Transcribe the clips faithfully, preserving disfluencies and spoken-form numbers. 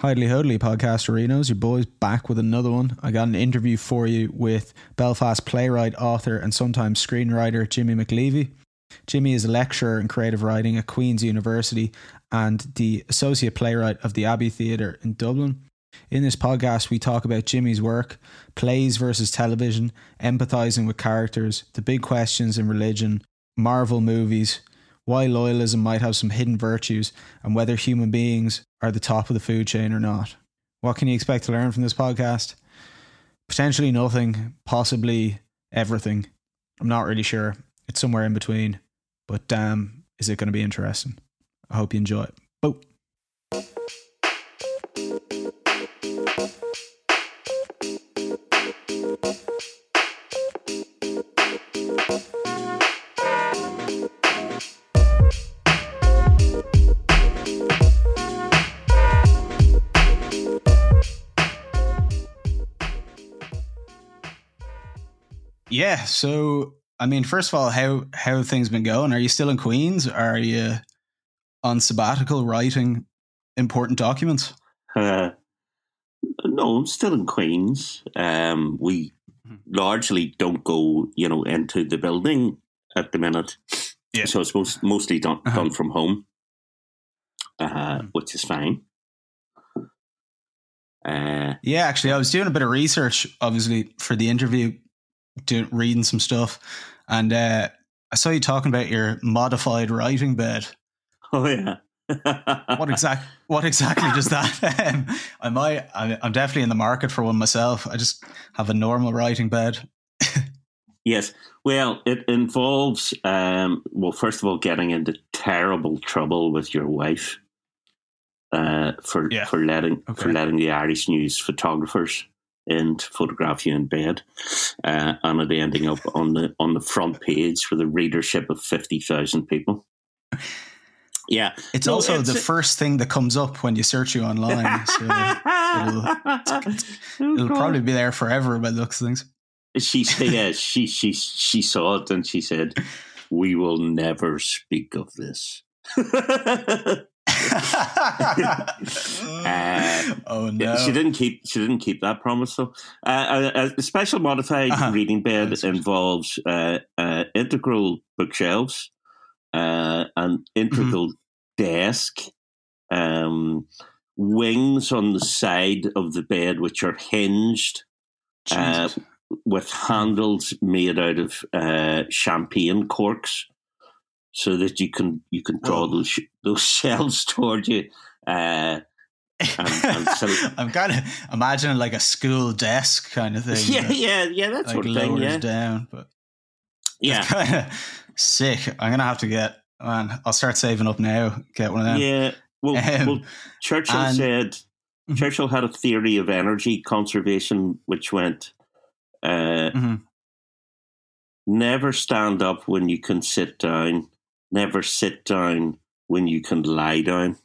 Hidely Hodley podcast arenos, your boys back with another one. I got an interview for you with Belfast playwright, author and sometimes screenwriter Jimmy McAleavey. Jimmy is a lecturer in creative writing at Queen's University and the associate playwright of the Abbey Theatre in Dublin. In this podcast, we talk about Jimmy's work, plays versus television, empathising with characters, the big questions in religion, Marvel movies, why loyalism might have some hidden virtues, and whether human beings are the top of the food chain or not. What can you expect to learn from this podcast? Potentially nothing, possibly everything. I'm not really sure. It's somewhere in between, but damn, is it going to be interesting. I hope you enjoy it. Boop. Yeah, so I mean, first of all, how how have things been going? Are you still in Queens? Are you on sabbatical writing important documents? Uh, no, I'm still in Queens. Um, we mm-hmm. largely don't go, you know, into the building at the minute. Yeah. So it's most, mostly done, uh-huh. done from home, uh, mm-hmm. which is fine. Uh, yeah, actually, I was doing a bit of research, obviously, for the interview. Doing, reading some stuff, and uh, I saw you talking about your modified writing bed. Oh yeah, what exact? What exactly does that? Um, I might. I'm definitely in the market for one myself. I just have a normal writing bed. Yes, well, it involves um, well, first of all, getting into terrible trouble with your wife uh, for yeah. for letting okay. for letting the Irish News photographers and photograph you in bed, uh, and it ending up on the on the front page with a readership of fifty thousand people. Yeah, it's no, also it's the a- first thing that comes up when you search you online. So it'll, it'll, it'll probably be there forever by the looks of things. She yeah, she she she saw it and she said, "We will never speak of this." uh, oh no! She didn't keep. She didn't keep that promise though. Uh, a, a special modified uh-huh. reading bed involves uh, uh, integral bookshelves, uh, an integral mm-hmm. desk, um, wings on the side of the bed which are hinged, uh, with handles made out of uh, champagne corks, so that you can you can draw Whoa. those those shelves toward you. Uh, and, and so, I'm kind of imagining like a school desk kind of thing. Yeah, yeah, yeah. That's like sort of thing. Yeah, down, but yeah, kind of sick. I'm gonna have to get. Man, I'll start saving up now. Get one of them. Yeah. Well, um, well Churchill and, said Churchill had a theory of energy conservation, which went. Uh, mm-hmm. Never stand up when you can sit down. Never sit down when you can lie down.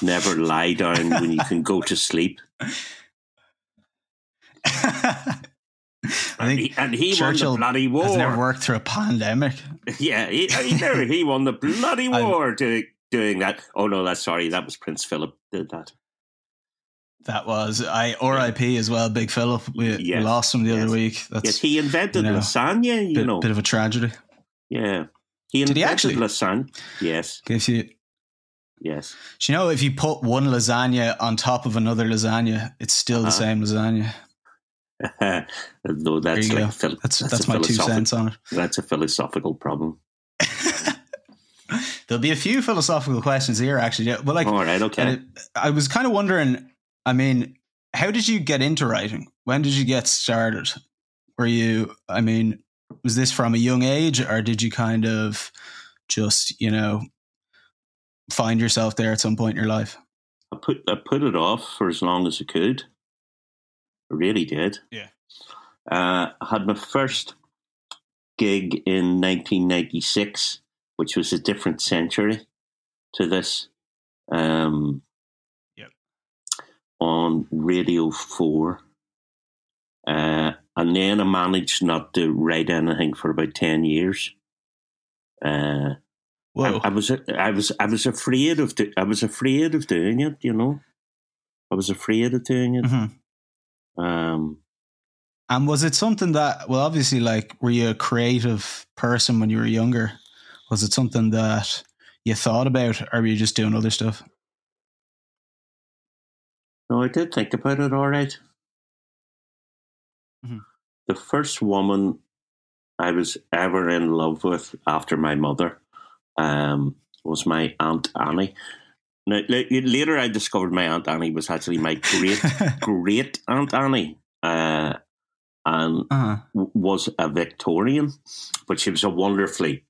Never lie down when you can go to sleep. I and think he, and he Churchill won the bloody war. Has never worked through a pandemic. Yeah, he, he, never, he won the bloody war doing, doing that. Oh no, that's sorry, that was Prince Philip did that. That was I R I P as well, Big Philip. We, yes. we lost him the yes. other week. That's, yes, he invented you know, lasagna. You bit, know, bit of a tragedy. Yeah, he invented Did he actually? lasagna. Yes, gives you. Yes, do you know if you put one lasagna on top of another lasagna, it's still uh-huh. the same lasagna. no, that's like phil- that's, that's, that's my two cents on it. That's a philosophical problem. There'll be a few philosophical questions here, actually. Yeah, well, like, all right, okay. It, I was kind of wondering. I mean, how did you get into writing? When did you get started? Were you, I mean, was this from a young age or did you kind of just, you know, find yourself there at some point in your life? I put I put it off for as long as I could. I really did. Yeah. Uh, I had my first gig in nineteen ninety-six, which was a different century to this. Um on Radio four. Uh, and then I managed not to write anything for about ten years. Uh, I, I was I was I was afraid of do, I was afraid of doing it, you know. I was afraid of doing it. Mm-hmm. Um, and was it something that, well, obviously, like, were you a creative person when you were younger? Was it something that you thought about, or were you just doing other stuff? No, I did think about it, all right. Mm-hmm. The first woman I was ever in love with after my mother um, was my Aunt Annie. Now, later I discovered my Aunt Annie was actually my great, great Aunt Annie, uh, and uh-huh. was a Victorian, but she was a wonderfully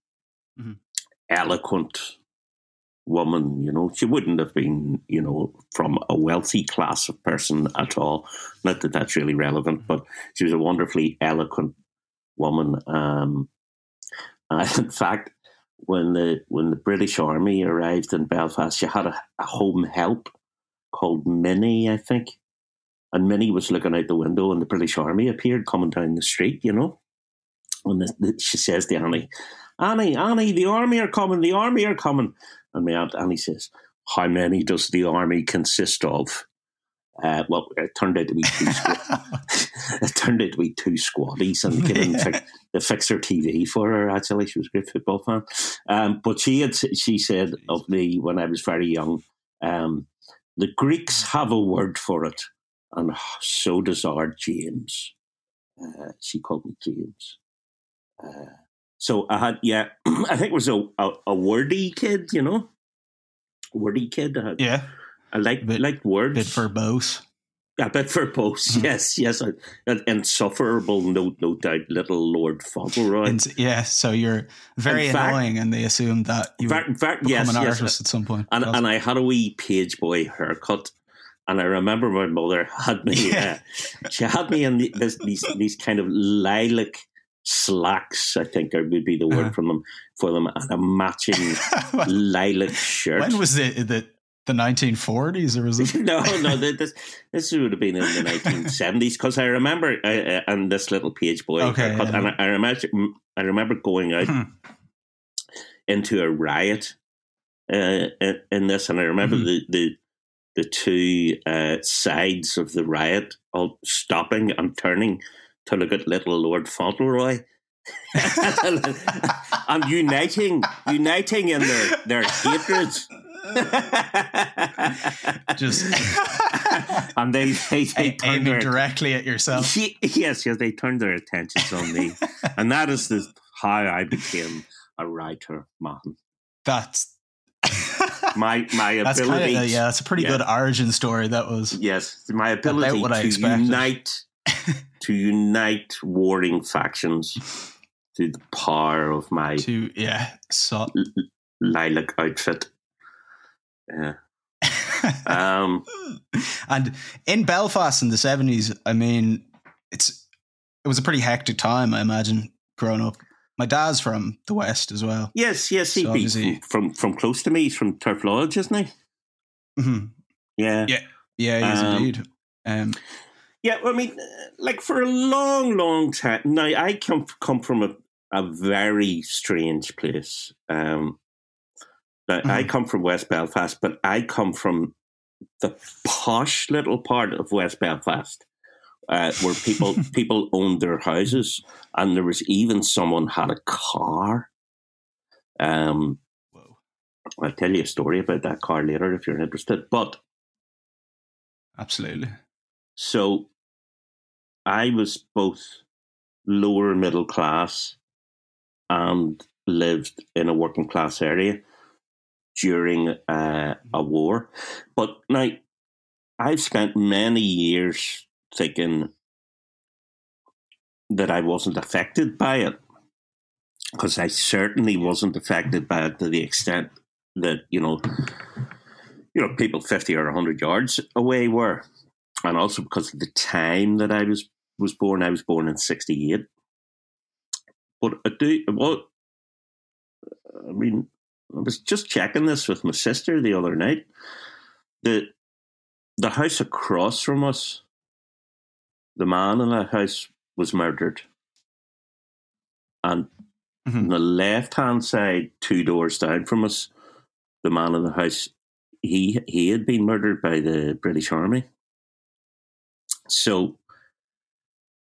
mm-hmm. eloquent woman, you know. She wouldn't have been, you know, from a wealthy class of person at all. Not that that's really relevant, but she was a wonderfully eloquent woman. Um, uh, in fact, when the when the British Army arrived in Belfast, she had a, a home help called Minnie, I think. And Minnie was looking out the window and the British Army appeared coming down the street, you know. And the, the, she says to Annie, Annie, Annie, the army are coming, the army are coming. And my Aunt Annie says, how many does the army consist of? Uh, well, it turned out to be two squad- It turned out to be two squaddies, and given yeah. fi- the fixer T V for her, actually. She was a great football fan. Um, but she had, she said of me when I was very young, um, the Greeks have a word for it, and so does our James. Uh, she called me James. Uh, So I had, yeah, I think it was a, a, a wordy kid, you know, wordy kid. I had, yeah. I liked, bit, liked words. A bit verbose. A bit verbose, mm-hmm. yes, yes. I, an insufferable, no no doubt, little Lord Fauntleroy. In, yeah, so you're very in annoying fact, and they assumed that you fact, would fact, become yes, an artist yes. at some point. And, and I had a wee page boy haircut. And I remember my mother had me, yeah. uh, she had me in the, this, these, these kind of lilac slacks, I think, would be the word uh-huh. from them for them, and a matching lilac shirt. When was it? The the nineteen forties, or was it? no, no. This this would have been in the nineteen seventies, because I remember uh, and this little page boy. Okay, haircut, yeah. And I, I remember I remember going out hmm. into a riot uh, in, in this, and I remember hmm. the, the the two uh, sides of the riot all stopping and turning to look at little Lord Fauntleroy and uniting uniting in their, their hatred. Just and they they, they turned their, directly at yourself. Yes, yes, they turned their attentions on me. And that is the, how I became a writer, man. That's my my ability. That's kind of, yeah, that's a pretty yeah. good origin story. That was yes, my ability what to I unite. To unite warring factions through the power of my to, yeah, so. l- lilac outfit. Yeah. um, and in Belfast in the seventies, I mean, it's it was a pretty hectic time, I imagine, growing up. My dad's from the West as well. Yes, yes, he'd so be from, from, from close to me. He's from Turf Lodge, isn't he? Mm-hmm. Yeah. Yeah, yeah, he is um, indeed. Um Yeah, I mean, like for a long, long time. Now, I come come from a, a very strange place. Um, mm-hmm. I come from West Belfast, but I come from the posh little part of West Belfast uh, where people people owned their houses, and there was even someone had a car. Um, Whoa. I'll tell you a story about that car later if you're interested. But absolutely. So I was both lower middle class and lived in a working class area during uh, a war. But now, I've spent many years thinking that I wasn't affected by it, because I certainly wasn't affected by it to the extent that, you know, you know, people fifty or one hundred yards away were. And also because of the time that I was, was born, I was born in sixty-eight. But I do, well, I mean, I was just checking this with my sister the other night. The, the house across from us, the man in the house was murdered. And mm-hmm. on the left-hand side, two doors down from us, the man in the house, he he had been murdered by the British Army. So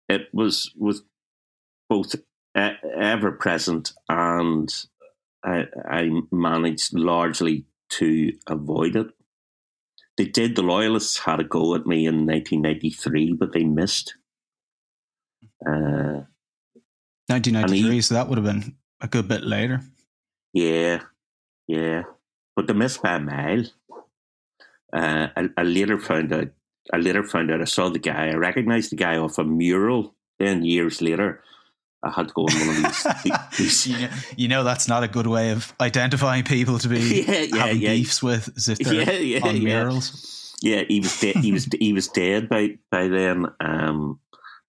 it was was both ever present, and I, I managed largely to avoid it. They did. The Loyalists had a go at me in nineteen ninety-three, but they missed. Uh, nineteen ninety-three, he, so that would have been a good bit later. Yeah, yeah. But they missed by a mile. Uh, I, I later found out, I later found out, I saw the guy, I recognised the guy off a mural, then years later, I had to go on one of these. these. You, know, you know, that's not a good way of identifying people to be yeah, yeah, having yeah. beefs with, as if they're yeah, yeah, on yeah. murals. Yeah, he was dead. He was he was dead by by then, um,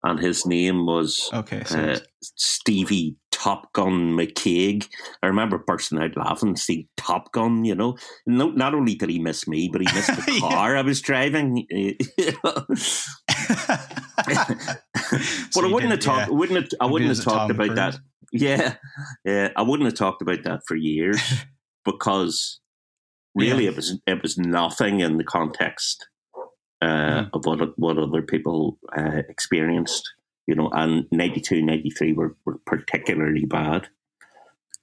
and his name was okay, uh, Stevie Top Gun McCaig. I remember bursting out laughing. Steve Top Gun, you know. No, not only did he miss me, but he missed the yeah. car I was driving. But so I wouldn't have talked. Yeah. Wouldn't have, I wouldn't have talked about that. Yeah, yeah. I wouldn't have talked about that for years because really yeah. it was it was nothing in the context uh, mm. of what what other people uh, experienced. You know, and ninety-two, ninety-three were were particularly bad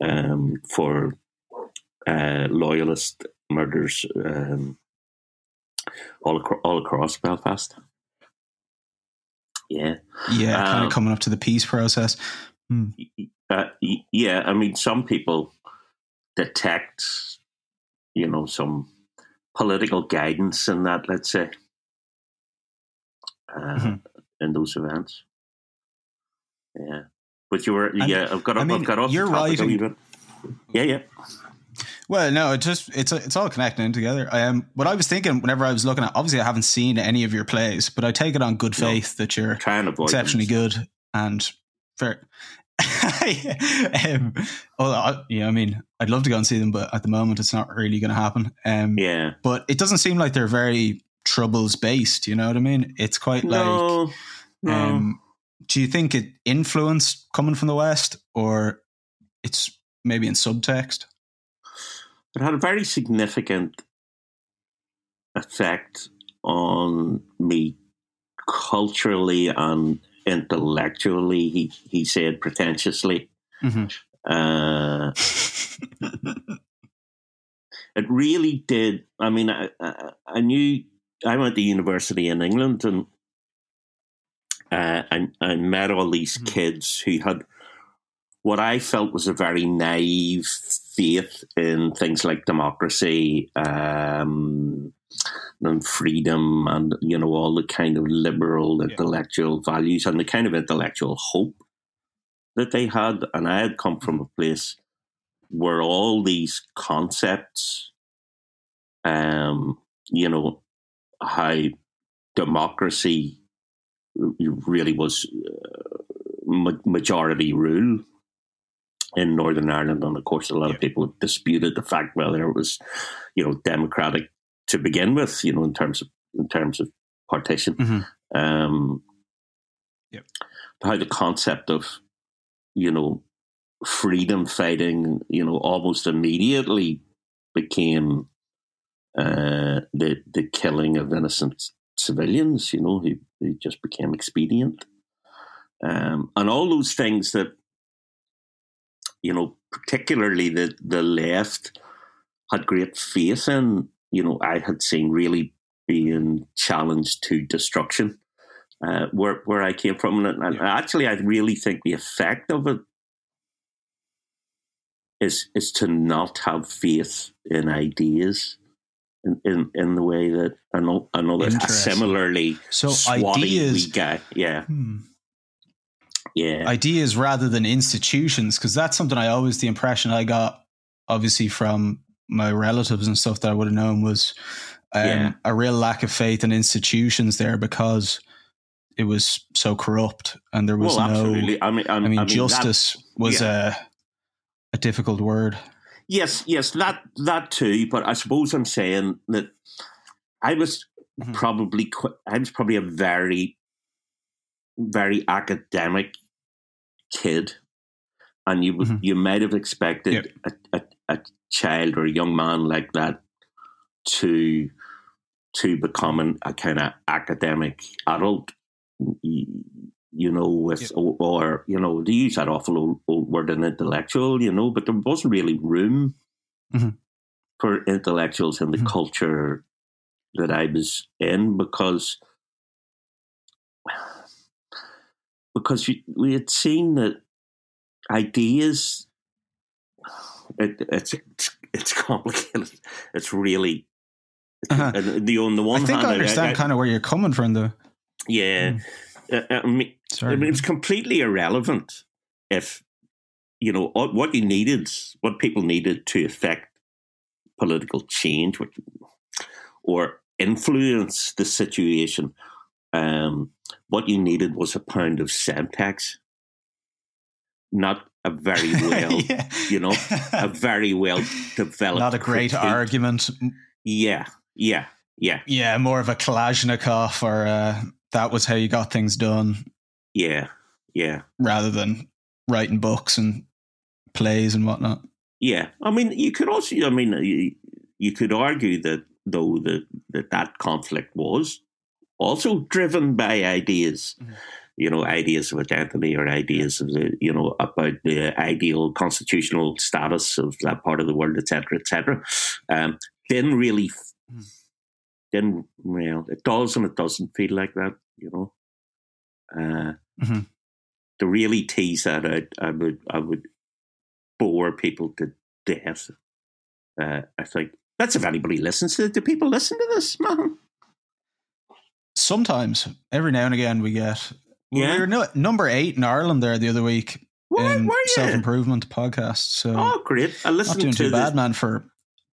um, for uh, loyalist murders um, all acro- all across Belfast. Yeah, yeah, kind um, of coming up to the peace process. Hmm. Uh, yeah, I mean, some people detect, you know, some political guidance in that. Let's say uh, mm-hmm. in those events. Yeah, but you were yeah. I've got I mean, I've got off. You're writing. Yeah, yeah. Well, no, it just it's it's all connecting together. I am um, what I was thinking whenever I was looking at. Obviously, I haven't seen any of your plays, but I take it on good faith no, that you're exceptionally them. good and fair. um, well, I, yeah, I mean, I'd love to go and see them, but at the moment, it's not really going to happen. Um, yeah, but it doesn't seem like they're very troubles based. You know what I mean? It's quite no, like. No. Um, do you think it influenced coming from the West, or it's maybe in subtext? It had a very significant effect on me culturally and intellectually, he, he said pretentiously. Mm-hmm. Uh, it really did. I mean, I, I, I knew I went to university in England, and uh, I, I met all these mm-hmm. kids who had what I felt was a very naive faith in things like democracy um, and freedom and, you know, all the kind of liberal intellectual yeah. values and the kind of intellectual hope that they had. And I had come from a place where all these concepts, um, you know, how democracy really was majority rule in Northern Ireland, and of course a lot yeah. of people have disputed the fact whether it was, you know, democratic to begin with, you know, in terms of in terms of partition. Mm-hmm. Um, yep. How the concept of, you know, freedom fighting, you know, almost immediately became uh, the the killing of innocent civilians, you know, who, who just became expedient, um, and all those things that. You know, particularly the, the left had great faith in, you know, I had seen really being challenged to destruction uh, where where I came from. And yeah. actually, I really think the effect of it is is to not have faith in ideas in, in, in the way that another similarly so swatty guy. Yeah. Hmm. Yeah. Ideas rather than institutions, because that's something I always, the impression I got, obviously from my relatives and stuff that I would have known was um, yeah. a real lack of faith in institutions there because it was so corrupt and there was well, no. Absolutely. I mean, I mean, I mean justice that, was yeah. a a difficult word. Yes, yes, that that too. But I suppose I'm saying that I was mm-hmm. probably I was probably a very, very academic kid, and you would, mm-hmm. you might have expected yep. a, a, a child or a young man like that to to becoming a kind of academic adult, you, you know, with yeah. or, or, you know, they use that awful old, old word, an intellectual, you know, but there wasn't really room mm-hmm. for intellectuals in the mm-hmm. culture that I was in, because because you, we had seen that ideas, it, it's, it's it's complicated. It's really uh-huh. the on the one I think hand, I understand I, I, kind of where you're coming from, though. Yeah, mm. I mean, Sorry, I mean it's completely irrelevant if you know what you needed, what people needed to affect political change, which, or influence the situation. Um, what you needed was a pound of Semtex, not a very well, yeah. you know, a very well developed. Not a great critique. Argument. Yeah, yeah, yeah. Yeah, more of a Kalashnikov, or uh, that was how you got things done. Yeah, yeah. Rather than writing books and plays and whatnot. Yeah, I mean, you could also, I mean, you, you could argue that, though, that, that that conflict was also driven by ideas, mm. you know, ideas of identity, or ideas of the, you know, about the ideal constitutional status of that part of the world, et cetera, et cetera. Um, Didn't really, didn't, well, it does and it doesn't feel like that, you know. Uh, mm-hmm. To really tease that out, I would, I would bore people to death. Uh, I think that's if anybody listens to it. Do people listen to this, man? Sometimes, every now and again, we get. We yeah. were no, number eight in Ireland there the other week. What in were you? Self improvement podcast. So oh, great! I listened not doing to too bad, man. For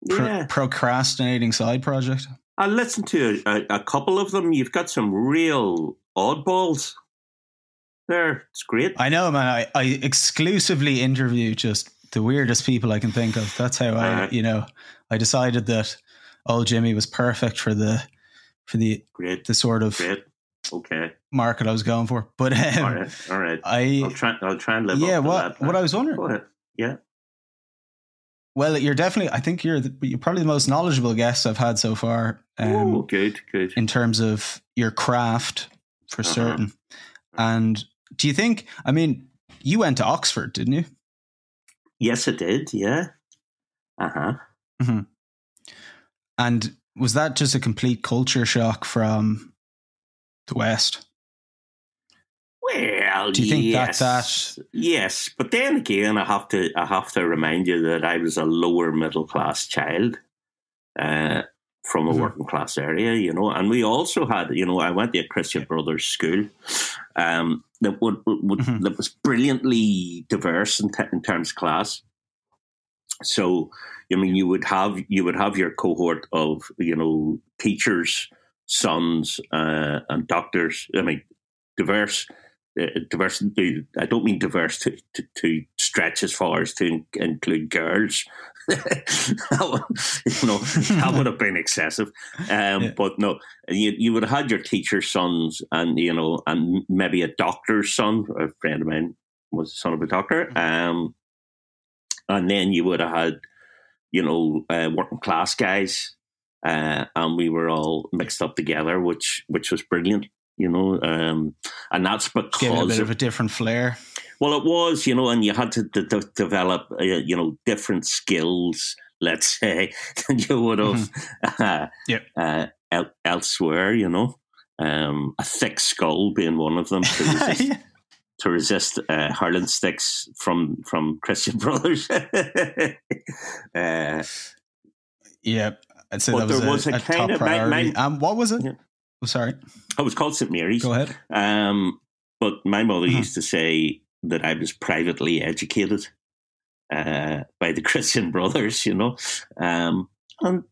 Yeah. Pro- procrastinating side project. I listened to a, a couple of them. You've got some real oddballs there. It's great. I know, man. I, I exclusively interview just the weirdest people I can think of. That's how uh, I, you know, I decided that old Jimmy was perfect for the for the great. the sort of great. okay market I was going for. But um, all right, all right. I I'll try. I'll try and live. Yeah. Up to what? That, what I was wondering. Go ahead. Yeah. Well, you're definitely, I think you're the, you're probably the most knowledgeable guest I've had so far. Um, oh, good, good. In terms of your craft, for uh-huh. certain. And do you think, I mean, you went to Oxford, didn't you? Yes, I did, yeah. Uh-huh. Mm-hmm. And was that just a complete culture shock from the West? Well, do you think yes, that, that yes, but then again, I have to I have to remind you that I was a lower middle class child uh, from a mm-hmm. working class area, you know, and we also had, you know, I went to a Christian Brothers school um, that would, would mm-hmm. that was brilliantly diverse in, t- in terms of class. So, I mean, you would have you would have your cohort of, you know, teachers, sons, uh, and doctors. I mean, diverse. Uh, diverse, I don't mean diverse to, to, to stretch as far as to in, include girls. That would, you know, that would have been excessive. Um, yeah. But no, you, you would have had your teacher's sons, and you know, and maybe a doctor's son. A friend of mine was the son of a doctor. Mm-hmm. Um, and then you would have had, you know, uh, working class guys, uh, and we were all mixed up together, which which was brilliant. You know, um, and that's because give it a bit of a different flair. Well, it was, you know, and you had to d- d- develop, uh, you know, different skills, let's say, than you would have mm-hmm. uh, yep. uh, el- elsewhere. You know, um, a thick skull being one of them to resist, yeah. to resist uh, hurling sticks from from Christian Brothers. uh, yeah, I'd say that was a, was a, a kind top of priority. My, my, um, what was it? Yeah. Oh, sorry. I was called Saint Mary's. Go ahead. Um, but my mother mm-hmm. used to say that I was privately educated uh, by the Christian Brothers, you know. Um, and,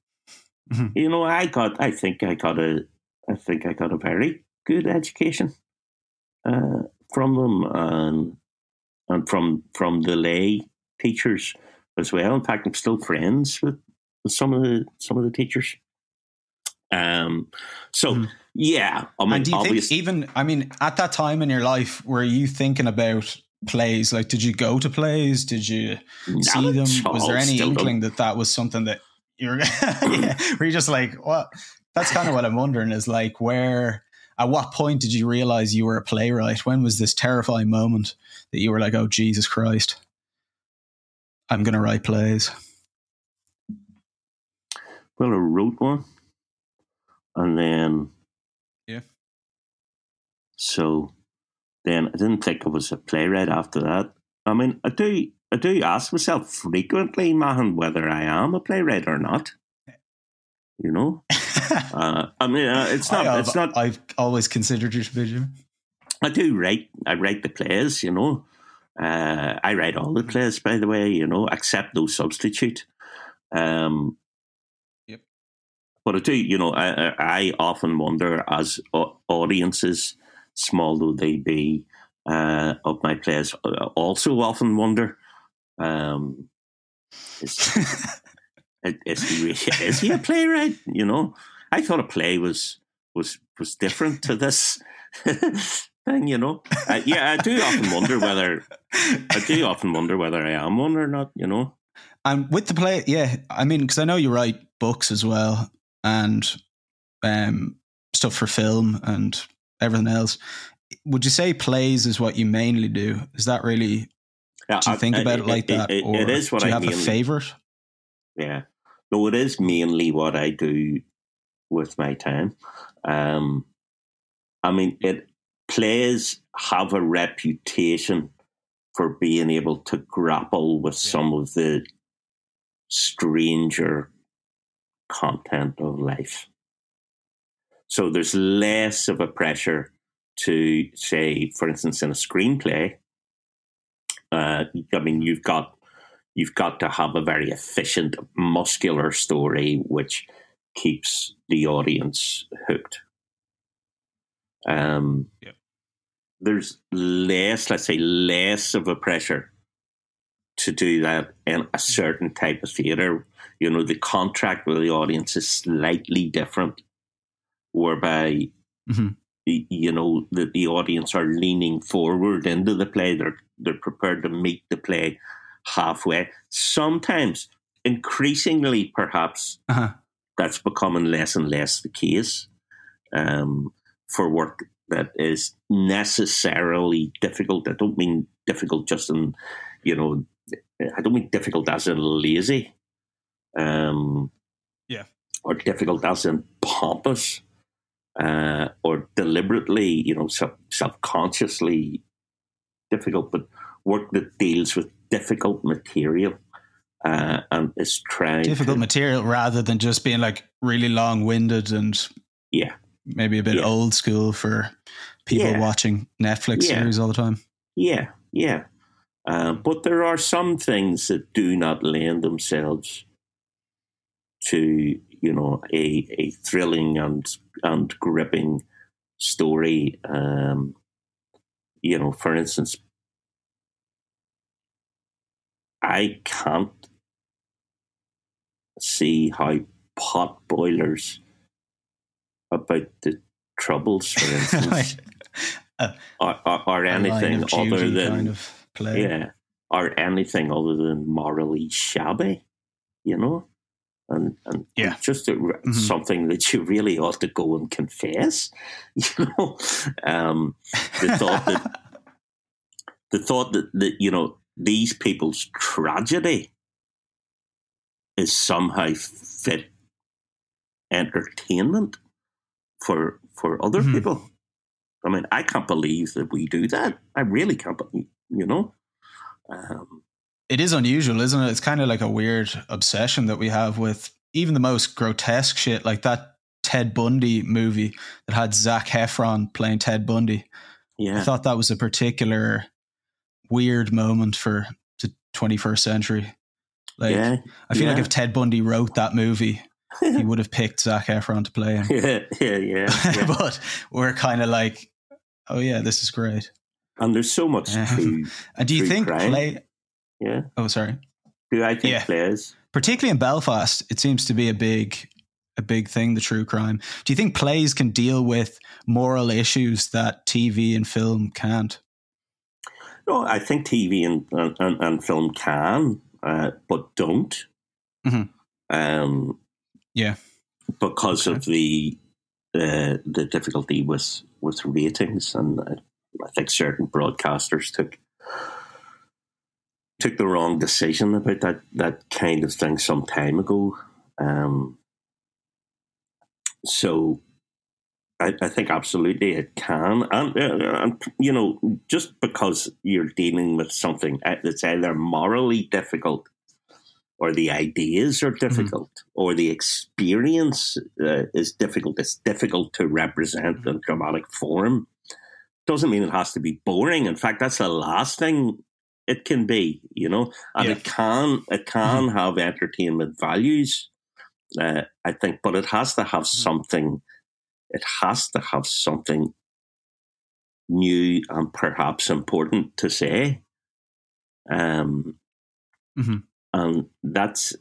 mm-hmm. you know, I got, I think I got a, I think I got a very good education uh, from them and, and from, from the lay teachers as well. In fact, I'm still friends with, with some of the, some of the teachers. Um, so mm. yeah, I mean, and do you obviously, think even, I mean, at that time in your life, were you thinking about plays? Like, did you go to plays? Did you see them? Was there any inkling that that was something that you're yeah, were you just like, what? That's kind of what I'm wondering is like, where, at what point did you realize you were a playwright? When was this terrifying moment that you were like, oh, Jesus Christ, I'm going to write plays? Well, I wrote one. And then, yeah. So then I didn't think I was a playwright after that. I mean, I do, I do ask myself frequently, Mahan, whether I am a playwright or not. You know, uh, I mean, uh, it's not. I, it's not. I've always considered you to be, Jimmy. I do write. I write the plays. You know, uh, I write all the plays. By the way, you know, except No Substitute. Um, yep. But I do. You know, I, I often wonder, as audiences, small though they be, uh, of my plays, also often wonder. Um, it's, Is he, is he a playwright? You know, I thought a play was was, was different to this thing. You know, I, yeah, I do often wonder whether I do often wonder whether I am one or not. You know, and with the play, yeah, I mean, because I know you write books as well and um, stuff for film and everything else. Would you say plays is what you mainly do? Is that really? Yeah, do you I, think I, about I, it like I, that, I, or it is what do you I have mean. A favorite? Yeah. No, it is mainly what I do with my time. Um, I mean, it plays have a reputation for being able to grapple with yeah. some of the stranger content of life. So there's less of a pressure to, say, for instance, in a screenplay, uh, I mean, you've got You've got to have a very efficient, muscular story which keeps the audience hooked. Um, yeah. There's less, let's say, less of a pressure to do that in a certain type of theatre. You know, the contract with the audience is slightly different, whereby, mm-hmm. the, you know, the, the audience are leaning forward into the play. They're they're prepared to meet the play halfway, sometimes increasingly perhaps uh-huh. that's becoming less and less the case um, for work that is necessarily difficult. I don't mean difficult just in, you know, I don't mean difficult as in lazy um, yeah, or difficult as in pompous uh, or deliberately, you know, self-consciously difficult, but work that deals with difficult material uh, and is trying difficult to, material rather than just being like really long-winded and yeah, maybe a bit yeah. old school for people yeah. watching Netflix yeah. series all the time. Yeah, yeah. Uh, but there are some things that do not lend themselves to, you know, a a thrilling and and gripping story. Um, you know, for instance, I can't see how potboilers about the Troubles, for instance, uh, are, are, are anything other than kind of play. yeah, are anything other than morally shabby, you know, and and yeah. just a, mm-hmm. something that you really ought to go and confess, you know, um, the thought that the thought that, that you know. These people's tragedy is somehow fit entertainment for for other mm-hmm. people. I mean, I can't believe that we do that. I really can't believe, you know. Um, it is unusual, isn't it? It's kind of like a weird obsession that we have with even the most grotesque shit, like that Ted Bundy movie that had Zac Efron playing Ted Bundy. Yeah. I thought that was a particular... weird moment for the twenty-first century. Like, yeah, I feel yeah. like if Ted Bundy wrote that movie, he would have picked Zac Efron to play him. Yeah, yeah, yeah. yeah. But we're kind of like, oh yeah, this is great. And there's so much. Um, to, and do you think crime. play? Yeah. Oh, sorry. Do I think yeah. plays, particularly in Belfast, it seems to be a big, a big thing. The true crime. Do you think plays can deal with moral issues that T V and film can't? No, I think T V and, and, and film can, uh, but don't. Mm-hmm. um, yeah, because okay. of the uh, the difficulty with with ratings, and I think certain broadcasters took took the wrong decision about that that kind of thing some time ago. Um, so. I, I think absolutely it can, and, uh, and you know, just because you're dealing with something that's either morally difficult, or the ideas are difficult, mm-hmm. or the experience uh, is difficult, it's difficult to represent in dramatic form, doesn't mean it has to be boring. In fact, that's the last thing it can be, you know, and yeah. it can it can mm-hmm. have entertainment values, uh, I think, but it has to have something. It has to have something new and perhaps important to say. Um, mm-hmm. And that's,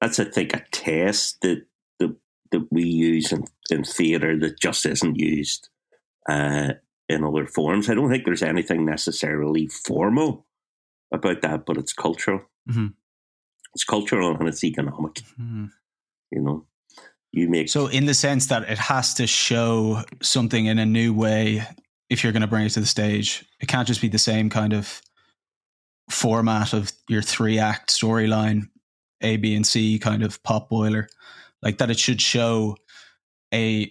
that's I think, a test that that, that we use in, in theatre that just isn't used uh, in other forms. I don't think there's anything necessarily formal about that, but it's cultural. Mm-hmm. It's cultural and it's economic, mm-hmm. you know. You make. So in the sense that it has to show something in a new way if you're going to bring it to the stage. It can't just be the same kind of format of your three-act storyline, A, B, and C kind of pot boiler. Like that it should show a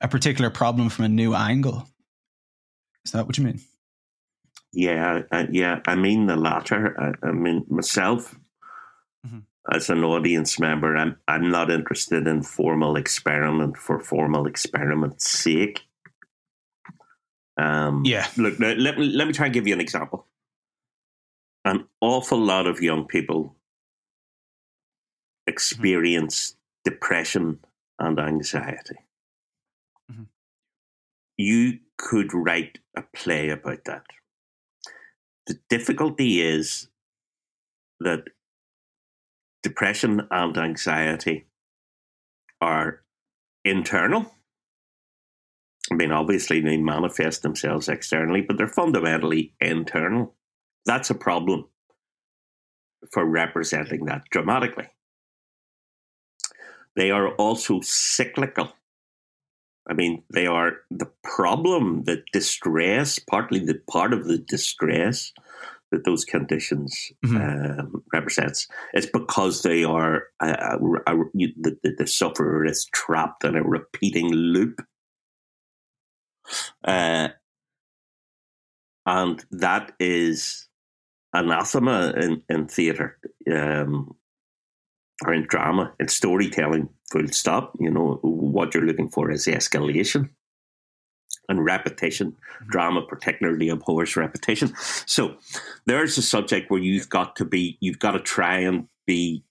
a particular problem from a new angle. Is that what you mean? Yeah, uh, yeah. I mean the latter. I, I mean myself... Mm-hmm. As an audience member, I'm I'm not interested in formal experiment for formal experiment's sake. Um, yeah. Look, let me let me try and give you an example. An awful lot of young people experience mm-hmm. depression and anxiety. Mm-hmm. You could write a play about that. The difficulty is that depression and anxiety are internal. I mean, obviously they manifest themselves externally, but they're fundamentally internal. That's a problem for representing that dramatically. They are also cyclical. I mean, they are the problem, the distress, partly the part of the distress that those conditions mm-hmm. um, represents. It's because they are uh, uh, uh, you, the, the sufferer is trapped in a repeating loop, uh, and that is anathema in in theatre um, or in drama, in storytelling. Full stop. You know what you're looking for is escalation and repetition. Drama particularly abhors repetition. So there's a subject where you've got to be, you've got to try and be,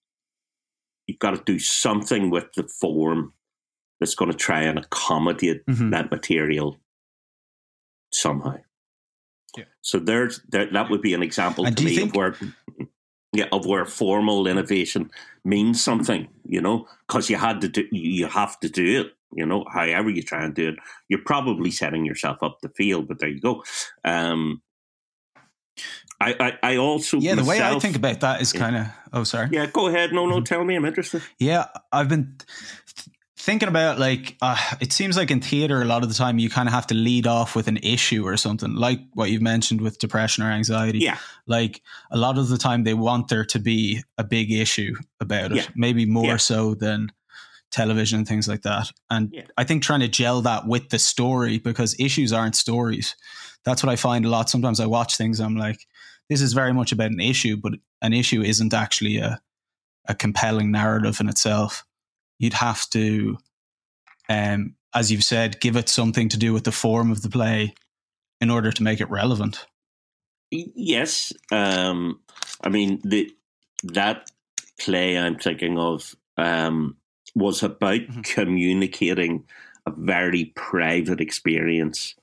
you've got to do something with the form that's going to try and accommodate mm-hmm. that material somehow. Yeah. So there's, there, that would be an example and to me think- of where... Yeah, of where formal innovation means something, you know, because you had to do, you have to do it, you know, however you try and do it, you're probably setting yourself up to fail, but there you go. Um, I, I, I also, yeah, myself, the way I think about that is kind of, oh, sorry. Yeah, go ahead. No, no, tell me, I'm interested. Yeah, I've been th- thinking about like, uh, it seems like in theatre, a lot of the time you kind of have to lead off with an issue or something, like what you've mentioned with depression or anxiety. Yeah. Like a lot of the time they want there to be a big issue about it, yeah. maybe more yeah. so than television and things like that. And yeah. I think trying to gel that with the story, because issues aren't stories. That's what I find a lot. Sometimes I watch things, I'm like, this is very much about an issue, but an issue isn't actually a, a compelling narrative in itself. You'd have to, um, as you've said, give it something to do with the form of the play in order to make it relevant. Yes. Um, I mean, the, that play I'm thinking of um, was about mm-hmm. communicating a very private experience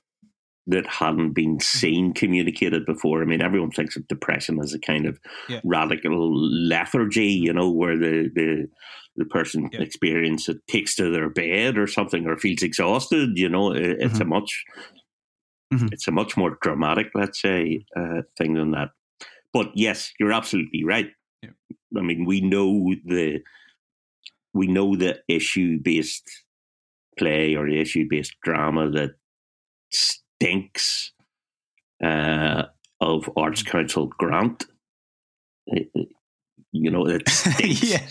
that hadn't been seen communicated before. I mean, everyone thinks of depression as a kind of yeah. radical lethargy, you know, where the, the, the person yeah. experiences it takes to their bed or something or feels exhausted, you know, it, mm-hmm. it's a much, mm-hmm. it's a much more dramatic, let's say, uh, thing than that. But yes, you're absolutely right. Yeah. I mean, we know the we know the issue-based play or the issue-based drama that stinks uh, of Arts Council grant. It, you know, it stinks. yeah.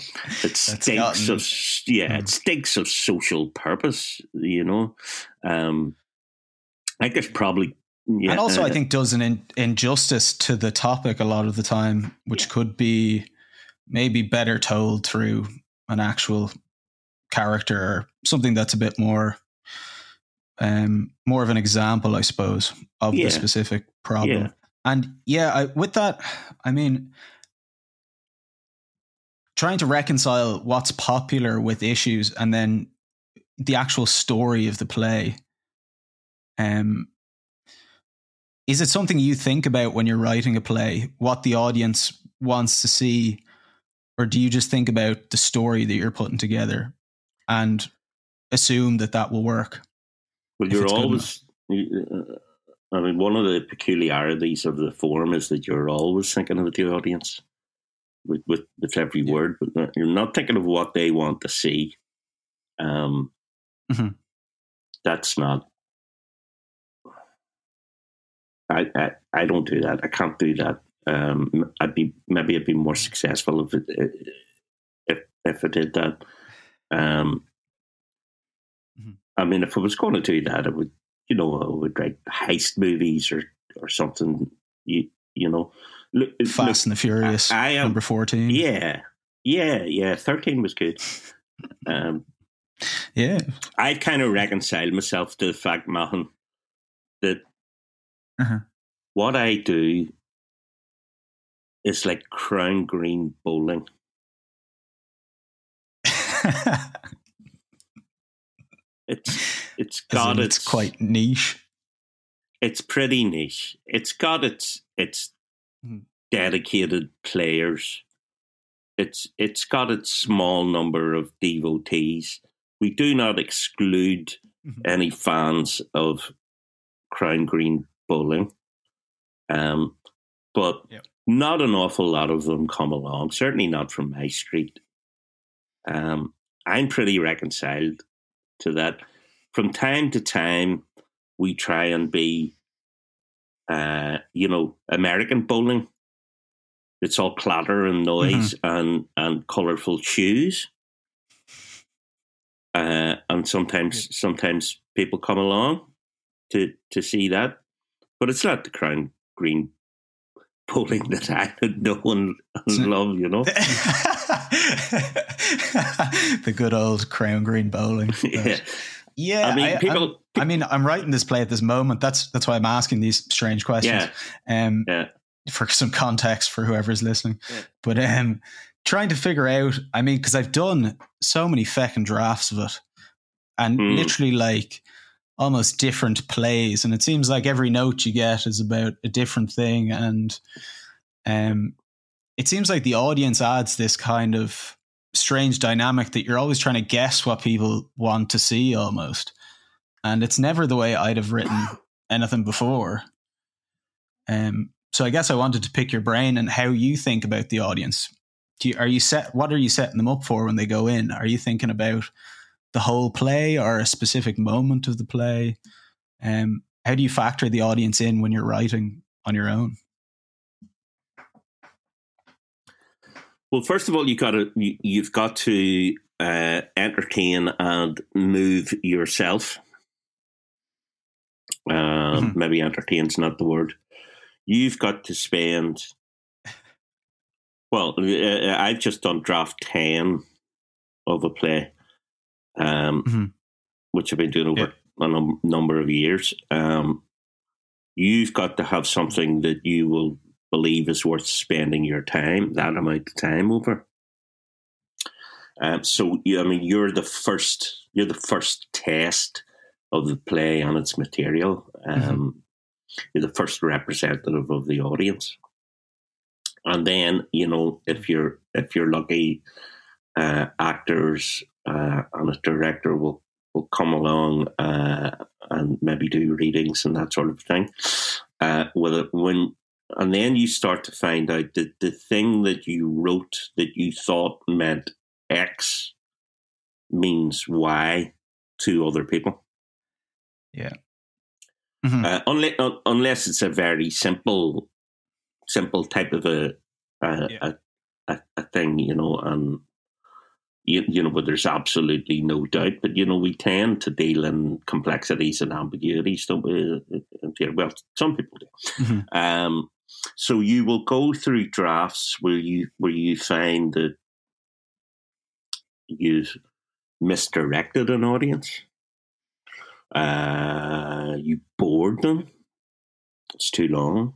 It stinks gotten... of yeah, mm. it stinks of social purpose. You know, um, I guess probably. Yeah, and also, uh, I think does an in, injustice to the topic a lot of the time, which yeah. could be maybe better told through an actual character or something that's a bit more, um, more of an example, I suppose, of yeah. the specific problem. Yeah. And yeah, I, with that, I mean, trying to reconcile what's popular with issues and then the actual story of the play. Um. Is it something you think about when you're writing a play, what the audience wants to see, or do you just think about the story that you're putting together and assume that that will work? Well, you're always, I mean, one of the peculiarities of the form is that you're always thinking of the audience with, with, with every yeah. word, but you're not thinking of what they want to see. Um, mm-hmm. That's not, I, I, I don't do that. I can't do that. Um, I'd be maybe I'd be more successful if it, if if I did that. Um, mm-hmm. I mean, if I was going to do that, I would, you know, I would write heist movies or, or something. You you know, look, Fast look, and the Furious. I, I am number fourteen. Yeah, yeah, yeah. Thirteen was good. Um, yeah, I kind of reconciled myself to the fact, Mahan, that. Uh-huh. What I do is like crown green bowling. it's it's got its, it's quite niche. It's pretty niche. It's got its its mm. dedicated players. It's it's got its small number of devotees. We do not exclude mm-hmm. any fans of crown green bowling, um, but yep. not an awful lot of them come along, certainly not from my street. Um, I'm pretty reconciled to that. From time to time, we try and be, uh, you know, American bowling. It's all clatter and noise mm-hmm. and, and colourful shoes. Uh, and sometimes yep. sometimes people come along to, to see that. But it's not the crown green bowling that I had known and loved, you know. The good old crown green bowling. Yeah, yeah. I mean, I, people. I, I mean, I'm writing this play at this moment. That's that's why I'm asking these strange questions. Yeah. Um, yeah. For some context for whoever's listening, yeah. but um, trying to figure out. I mean, because I've done so many feckin' drafts of it, and mm. literally like. Almost different plays, and it seems like every note you get is about a different thing, and um, it seems like the audience adds this kind of strange dynamic that you're always trying to guess what people want to see almost, and it's never the way I'd have written anything before. Um, so I guess I wanted to pick your brain and how you think about the audience. Do you, are you set? What are you setting them up for when they go in? Are you thinking about the whole play or a specific moment of the play? Um, how do you factor the audience in when you're writing on your own? Well, first of all, you gotta, you, you've got to uh, entertain and move yourself. Uh, mm-hmm. Maybe entertain's not the word. You've got to spend... Well, uh, I've just done draft ten of a play. Um, mm-hmm. which I've been doing over yeah. a num- number of years. Um, you've got to have something that you will believe is worth spending your time, that amount of time over. Um, so, I mean, you're the first, you're the first test of the play and its material. Um, mm-hmm. You're the first representative of the audience. And then, you know, if you're, if you're lucky, uh, actors, Uh, and a director will, will come along uh, and maybe do readings and that sort of thing. Uh, with it, when And then you start to find out that the thing that you wrote that you thought meant X means Y to other people. Yeah. Mm-hmm. Uh, unless, uh, unless it's a very simple, simple type of a a, yeah. a, a, a thing, you know, and you, you know, but there's absolutely no doubt. But you know, we tend to deal in complexities and ambiguities, don't we? Well, some people do. Mm-hmm. Um, so you will go through drafts where you where you find that you've misdirected an audience. Uh, you bored them. It's too long.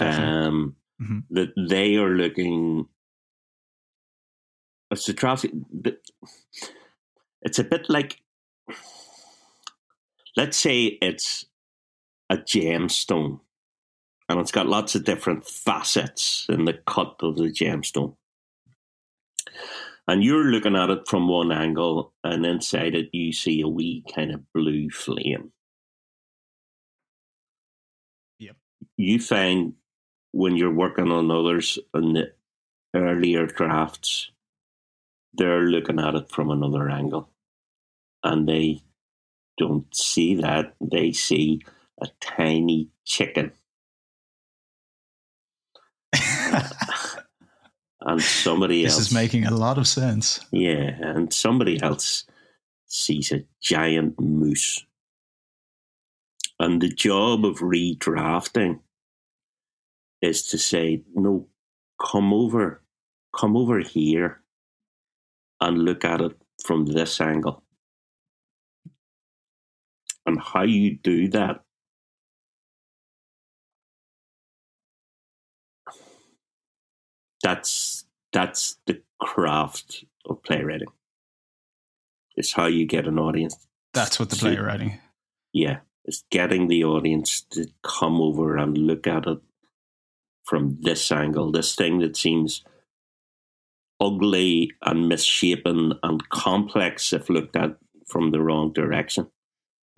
Um, mm-hmm. That they are looking. It's a traffic. It's a bit like. Let's say it's a gemstone, and it's got lots of different facets in the cut of the gemstone. And you're looking at it from one angle, and inside it you see a wee kind of blue flame. Yep. You find when you're working on others in the earlier drafts, they're looking at it from another angle. And they don't see that. They see a tiny chicken. And somebody this else. This is making a lot of sense. Yeah, and somebody else sees a giant moose. And the job of redrafting is to say, no, come over, come over here and look at it from this angle. And how you do that That's that's the craft of playwriting. It's how you get an audience. That's what the to, playwriting. Yeah, it's getting the audience to come over and look at it from this angle. This thing that seems ugly and misshapen and complex if looked at from the wrong direction.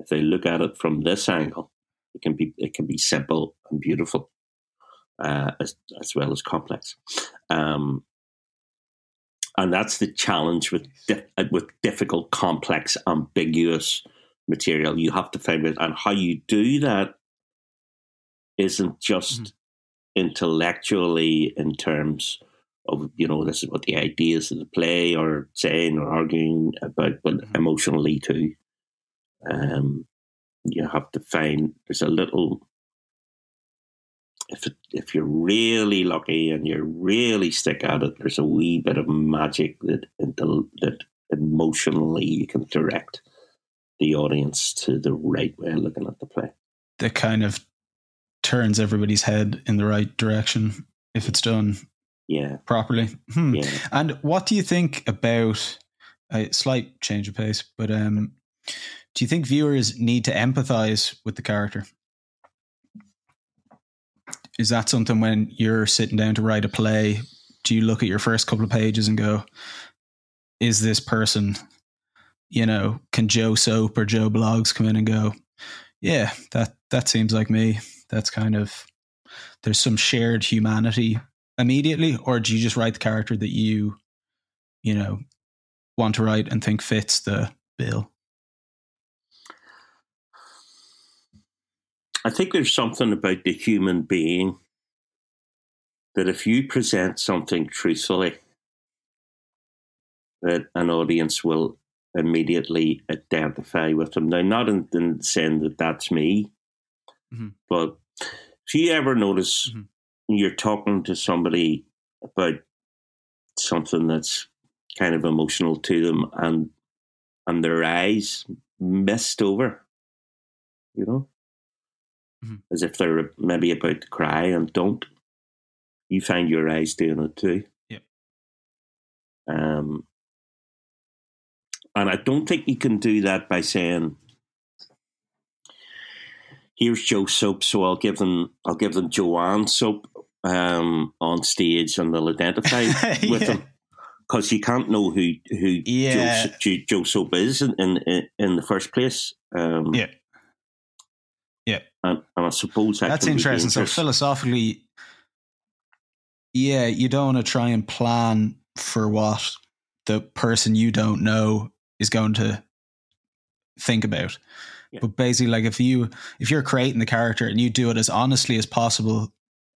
If they look at it from this angle, it can be it can be simple and beautiful. Uh, as, as well as complex, um, and that's the challenge with di- with difficult, complex, ambiguous material. You have to find out, and how you do that isn't just mm-hmm. intellectually in terms of, you know, this is what the ideas of the play are saying or arguing about, but mm-hmm. emotionally too. Um, you have to find there's a little. If it, if you're really lucky and you really stick at it, there's a wee bit of magic that that emotionally you can direct the audience to the right way of looking at the play. That kind of turns everybody's head in the right direction if it's done yeah. properly. Hmm. Yeah. And what do you think about a slight change of pace? But um, do you think viewers need to empathize with the character? Is that something when you're sitting down to write a play, do you look at your first couple of pages and go, is this person, you know, can Joe Soap or Joe Blogs come in and go, yeah, that, that seems like me. That's kind of, there's some shared humanity immediately, or do you just write the character that you, you know, want to write and think fits the bill? I think there's something about the human being that if you present something truthfully, that an audience will immediately identify with them. Now, not in, in saying that that's me, mm-hmm. but if you ever notice mm-hmm. you're talking to somebody about something that's kind of emotional to them and and their eyes mist over, you know? As if they're maybe about to cry and don't. You find your eyes doing it too. Yeah. Um, and I don't think you can do that by saying, "Here's Joe Soap, so I'll give them, I'll give them Joanne Soap um, on stage, and they'll identify yeah. with them." Because you can't know who who yeah. Joe, Joe Soap is in in, in the first place. Um, yeah. Yeah. And, and I suppose that's, that's interesting. So philosophically, yeah, you don't want to try and plan for what the person you don't know is going to think about. Yeah. But basically, like if you if you're creating the character and you do it as honestly as possible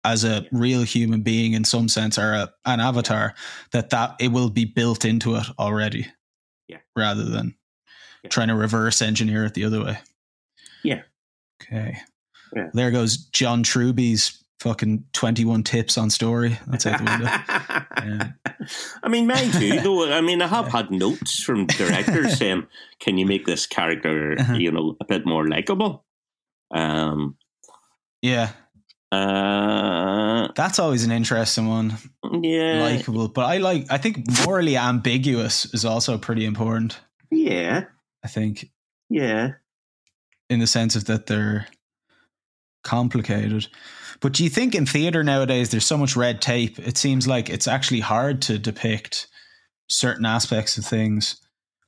as a yeah. real human being in some sense, or a, an avatar, that that it will be built into it already. Yeah. Rather than yeah. trying to reverse engineer it the other way. Yeah. Okay. Yeah. There goes John Truby's fucking twenty-one tips on story. That's out the window. Yeah. I mean, mind you, though, I mean, I have yeah. had notes from directors saying, can you make this character, uh-huh. you know, a bit more likable? Um, yeah. Uh, That's always an interesting one. Yeah. Likable. But I like, I think morally ambiguous is also pretty important. Yeah. I think. Yeah. In the sense of that they're complicated. But do you think in theatre nowadays there's so much red tape, it seems like it's actually hard to depict certain aspects of things?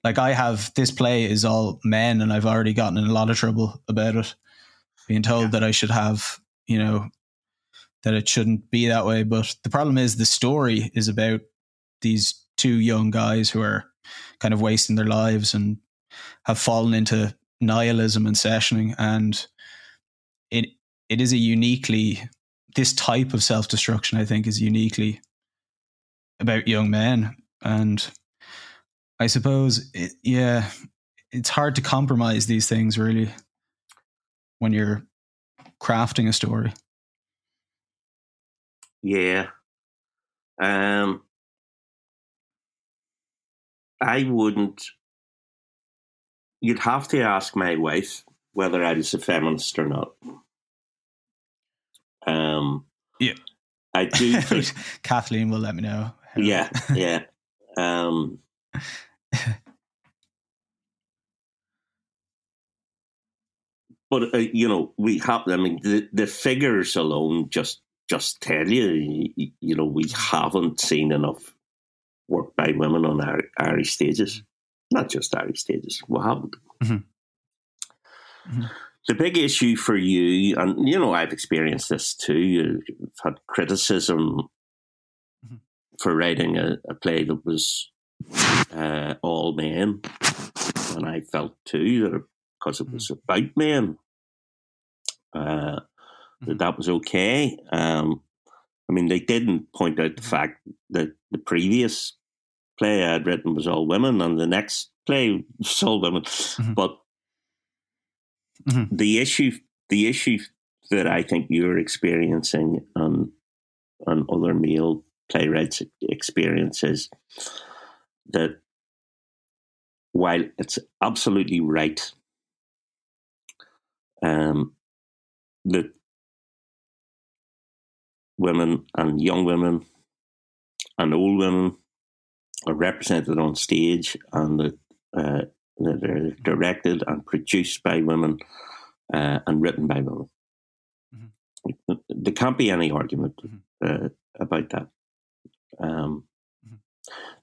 Like I have, this play is all men and I've already gotten in a lot of trouble about it, being told yeah. that I should have, you know, that it shouldn't be that way. But the problem is the story is about these two young guys who are kind of wasting their lives and have fallen into nihilism and sessioning, and it it is a uniquely, this type of self-destruction I think is uniquely about young men, and I suppose it, yeah it's hard to compromise these things really when you're crafting a story. Yeah. um I wouldn't You'd have to ask my wife whether I was a feminist or not. Um, yeah. I do think... Kathleen will let me know. Yeah, yeah. Um, but, uh, you know, we have... I mean, the, the figures alone just just tell you, you, you know, we haven't seen enough work by women on our Irish stages. Not just Irish stages. What happened? Mm-hmm. Mm-hmm. The big issue for you, and you know, I've experienced this too. I've had criticism mm-hmm. for writing a, a play that was uh, all men, and I felt too that because it was about men, uh, mm-hmm. that that was okay. Um, I mean, they didn't point out the fact that the previous play I'd written was all women, and the next play was all women. Mm-hmm. But mm-hmm. the issue, the issue that I think you're experiencing, and and other male playwrights experience, is that while it's absolutely right, um, that women and young women and old women are represented on stage, and that, uh, that are directed and produced by women uh, and written by women. Mm-hmm. There can't be any argument mm-hmm. uh, about that. Um, mm-hmm.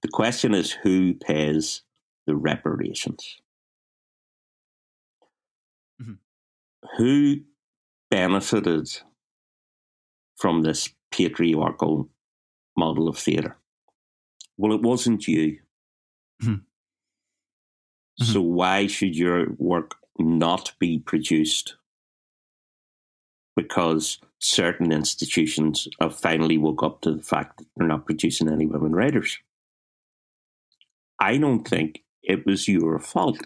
The question is who pays the reparations? Mm-hmm. Who benefited from this patriarchal model of theatre? Well, it wasn't you. Mm-hmm. So why should your work not be produced? Because certain institutions have finally woke up to the fact that they're not producing any women writers. I don't think it was your fault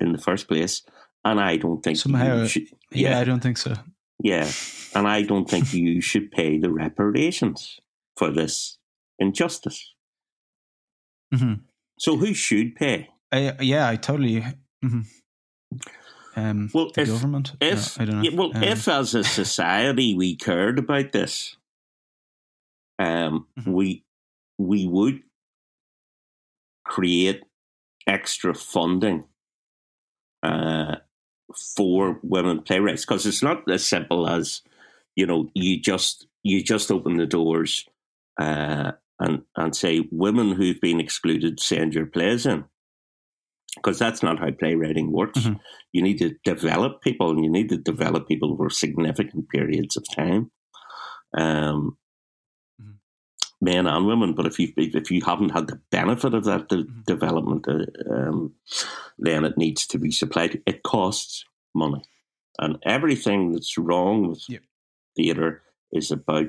in the first place, and I don't think somehow. You should, yeah, yeah, I don't think so. Yeah, and I don't think you should pay the reparations for this injustice. Mm-hmm. So who should pay? I, yeah, I totally. Mm-hmm. Um, well, the if, government. If, no, I don't know. Yeah, well, um, if as a society we cared about this, um, mm-hmm. we we would create extra funding uh, for women playwrights, because it's not as simple as, you know, you just you just open the doors uh, and and say women who've been excluded, send your plays in. because that's not how playwriting works. Mm-hmm. You need to develop people, and you need to develop people over significant periods of time, um, mm-hmm. men and women. But if you if you haven't had the benefit of that de- mm-hmm. development, uh, um, then it needs to be supplied. It costs money, and everything that's wrong with yep. theatre is about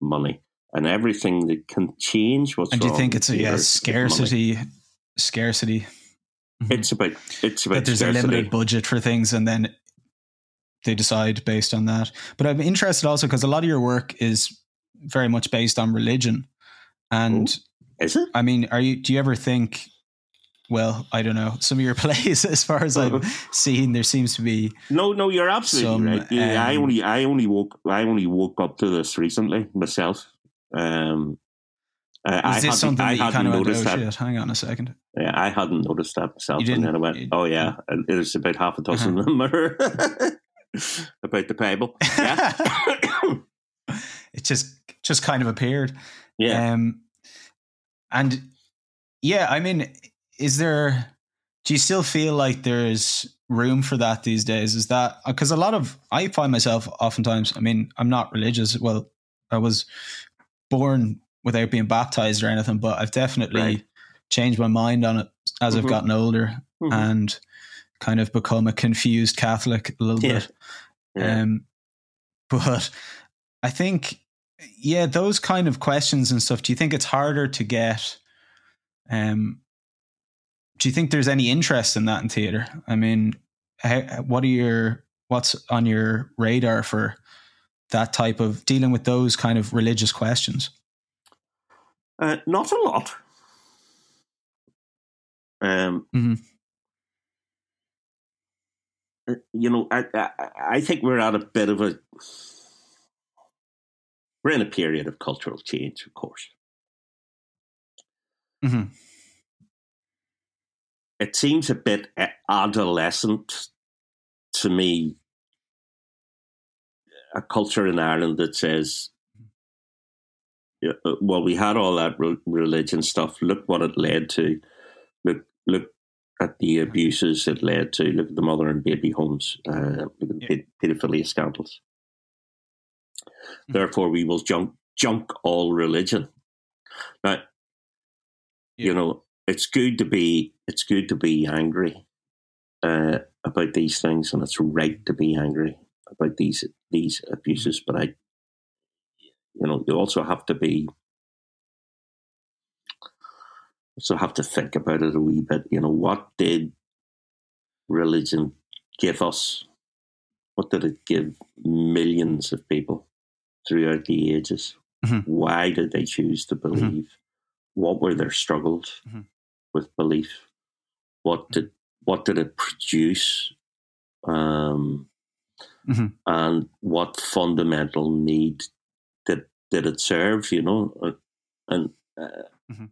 money, and everything that can change what's wrong. And do you wrong think it's a yeah, scarcity? Scarcity. It's about it's about that there's scarcity. A limited budget for things, and then they decide based on that. But I'm interested also because a lot of your work is very much based on religion. And oh, is it? I mean, are you? Do you ever think? Well, I don't know. Some of your plays, as far as I've seen, there seems to be no, no. You're absolutely some, right. Yeah, um, I only, I only woke, I only woke up to this recently myself. Um, Uh, is this I something I that you kind of noticed went, oh, that. Shit, hang on a second. Yeah, I hadn't noticed that myself. You didn't, and then I went, oh yeah, there's about half a dozen uh-huh. of them about the Bible. Yeah. It just just kind of appeared. Yeah. Um, and yeah, I mean, is there, do you still feel like there's room for that these days? Is that, because a lot of, I find myself oftentimes, I mean, I'm not religious. Well, I was born without being baptized or anything, but I've definitely right. changed my mind on it as mm-hmm. I've gotten older mm-hmm. and kind of become a confused Catholic a little yeah. bit. Yeah. Um, but I think, yeah, those kind of questions and stuff, do you think it's harder to get, um, do you think there's any interest in that in theatre? I mean, how, what are your, what's on your radar for that type of dealing with those kind of religious questions? Uh, not a lot. Um, mm-hmm. You know, I, I I think we're at a bit of a we're in a period of cultural change, of course. Mm-hmm. It seems a bit adolescent to me. A culture in Ireland that says, well, we had all that religion stuff. Look what it led to. Look, look at the abuses it led to. Look at the mother and baby homes. Uh, look at the pedophilia scandals. Mm-hmm. Therefore, we will junk junk all religion. Now, yeah. you know, it's good to be it's good to be angry uh, about these things, and it's right to be angry about these these abuses. But I. You know, you also have to be, also have to think about it a wee bit. You know, what did religion give us? What did it give millions of people throughout the ages? Mm-hmm. Why did they choose to believe? Mm-hmm. What were their struggles mm-hmm. with belief? What did what did it produce? Um, mm-hmm. And what fundamental need Did, did it serve, you know? And uh, mm-hmm.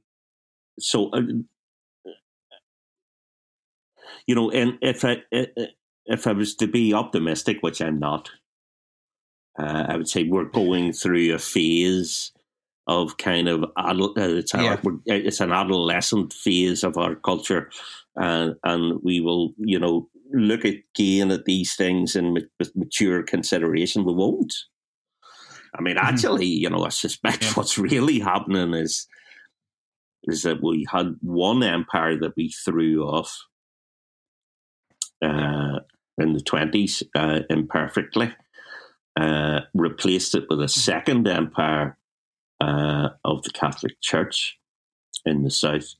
so, uh, you know, and if I if I was to be optimistic, which I'm not, uh, I would say we're going through a phase of kind of, adult, uh, it's, yeah. our, it's an adolescent phase of our culture, uh, and we will, you know, look again at these things and with mature consideration. We won't. I mean, actually, you know, I suspect yeah. what's really happening is is that we had one empire that we threw off uh, in the twenties uh, imperfectly, uh, replaced it with a second empire uh, of the Catholic Church in the south,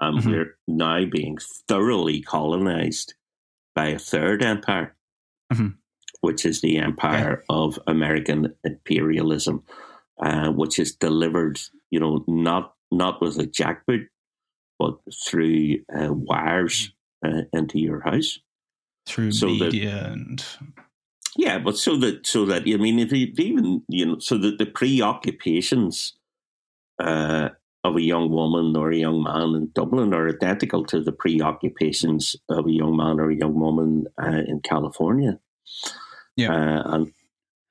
and mm-hmm. we're now being thoroughly colonized by a third empire. Mm-hmm. Which is the empire yeah. of American imperialism, uh, which is delivered, you know, not not with a jackboot, but through uh, wires uh, into your house, through so media that, and yeah, but so that so that I mean, if you, even you know, so that the preoccupations uh, of a young woman or a young man in Dublin are identical to the preoccupations of a young man or a young woman uh, in California. Yeah, uh, and,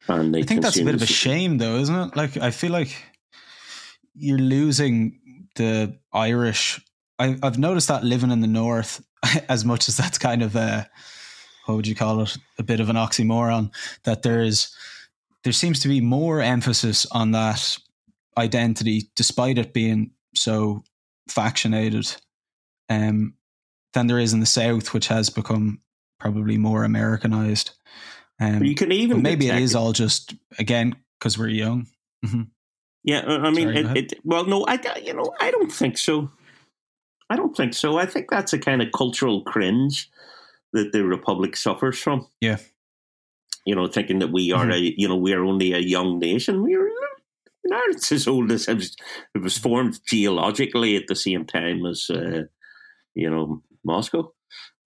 and I think that's a bit of a shame, though, isn't it? Like, I feel like you're losing the Irish. I, I've noticed that living in the north, as much as that's kind of a, what would you call it, a bit of an oxymoron, that there is, there seems to be more emphasis on that identity, despite it being so factionated, um, than there is in the South, which has become probably more Americanized. Um, but you could even maybe it is all just, again, because we're young. Mm-hmm. Yeah, I mean, Sorry, it, it, well, no, I, you know, I don't think so. I don't think so. I think that's a kind of cultural cringe that the Republic suffers from. Yeah. You know, thinking that we are, mm-hmm. a, you know, we are only a young nation. We are, it's as old as it was, it was formed geologically at the same time as, uh, you know, Moscow.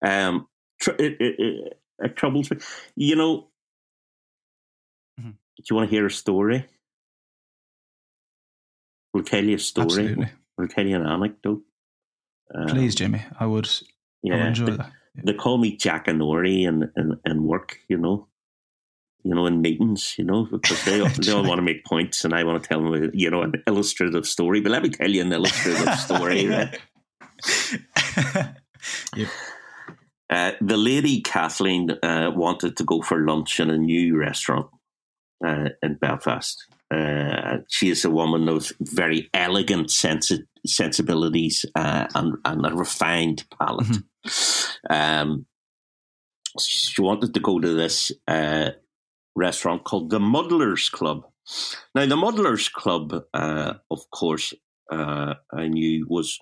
Um, tr- it, it, it, it troubles me. You know, mm-hmm. do you want to hear a story? We'll tell you a story. Absolutely. We'll tell you an anecdote. Um, Please, Jimmy. I would, yeah, I would enjoy they, that. Yeah. They call me Jack and Ori in, in, in work, you know, you know, in meetings, you know, because they, they all want to make points and I want to tell them, you know, an illustrative story. But let me tell you an illustrative story, right? Yep. uh, the lady, Kathleen, uh, wanted to go for lunch in a new restaurant uh, in Belfast. Uh, she is a woman of very elegant sensi- sensibilities uh, and, and a refined palate. Mm-hmm. Um, she wanted to go to this uh, restaurant called the Muddlers Club. Now, the Muddlers Club, uh, of course, uh, I knew was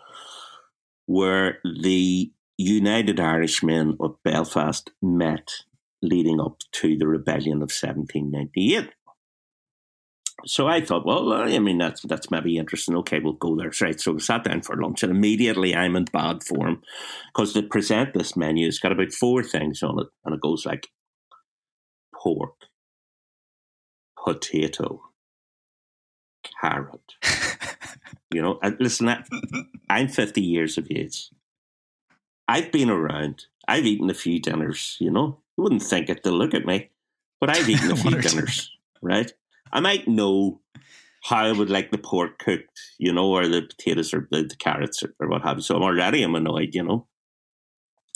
where the United Irishmen of Belfast met leading up to the rebellion of seventeen ninety-eight. So I thought, well, I mean, that's that's maybe interesting. Okay, we'll go there. Right. So we sat down for lunch and immediately I'm in bad form because they present this menu. It's got about four things on it and it goes like pork, potato, carrot. You know, and listen, I, I'm fifty years of age. I've been around. I've eaten a few dinners, you know. You wouldn't think it to look at me, but I've eaten a few dinners, right? I might know how I would like the pork cooked, you know, or the potatoes or the, the carrots or, or what have you. So I'm already I'm annoyed, you know.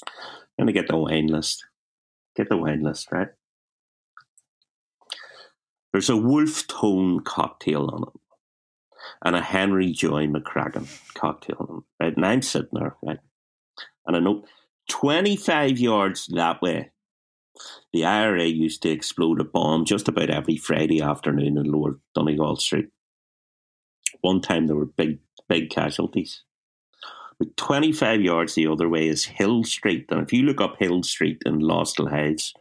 I'm going to get the wine list. Get the wine list, right? There's a Wolf Tone cocktail on it and a Henry Joy McCracken cocktail on it, right? And I'm sitting there, right? And I know twenty-five yards that way, the I R A used to explode a bomb just about every Friday afternoon in Lower Donegal Street. One time there were big, big casualties. But twenty-five yards the other way is Hill Street. And if you look up Hill Street in Lostal Heights,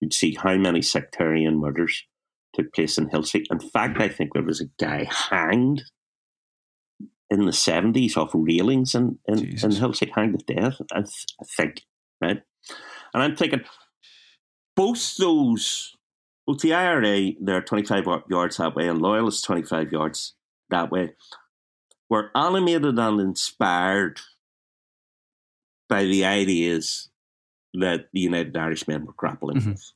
you'd see how many sectarian murders took place in Hill Street. In fact, I think there was a guy hanged in the seventies off railings in, in, in Hill Street, hanged to death, I, th- I think, right? And I'm thinking... Both those, both the I R A, they're twenty-five yards that way, and Loyalists twenty-five yards that way, were animated and inspired by the ideas that the United Irishmen were grappling mm-hmm. with.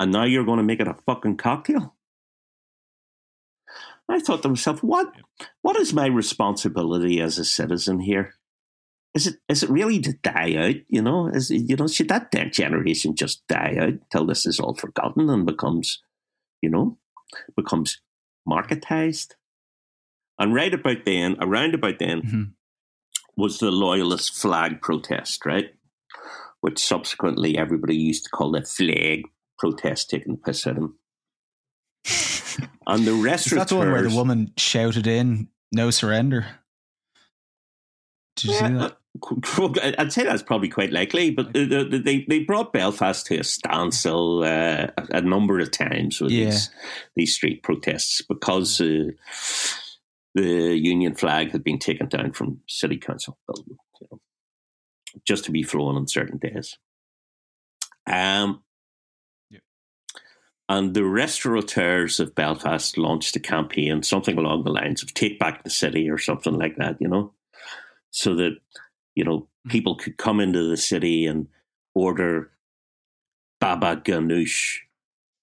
And now you're going to make it a fucking cocktail? And I thought to myself, what, what is my responsibility as a citizen here? Is it is it really to die out? You know, is you know should that generation just die out till this is all forgotten and becomes, you know, becomes marketized? And right about then, around about then, mm-hmm. was the Loyalist flag protest, right? Which subsequently everybody used to call the flag protest, taking the piss out of them. And the rest that's the one where the woman shouted in "No surrender." Did you yeah, see that? I'd say that's probably quite likely, but they they brought Belfast to a standstill uh, a number of times with yeah. these these street protests because uh, the Union flag had been taken down from City Council building, you know, just to be flown on certain days. Um, yeah. And the restaurateurs of Belfast launched a campaign, something along the lines of "Take Back the City" or something like that, you know. So that, you know, people could come into the city and order baba ganoush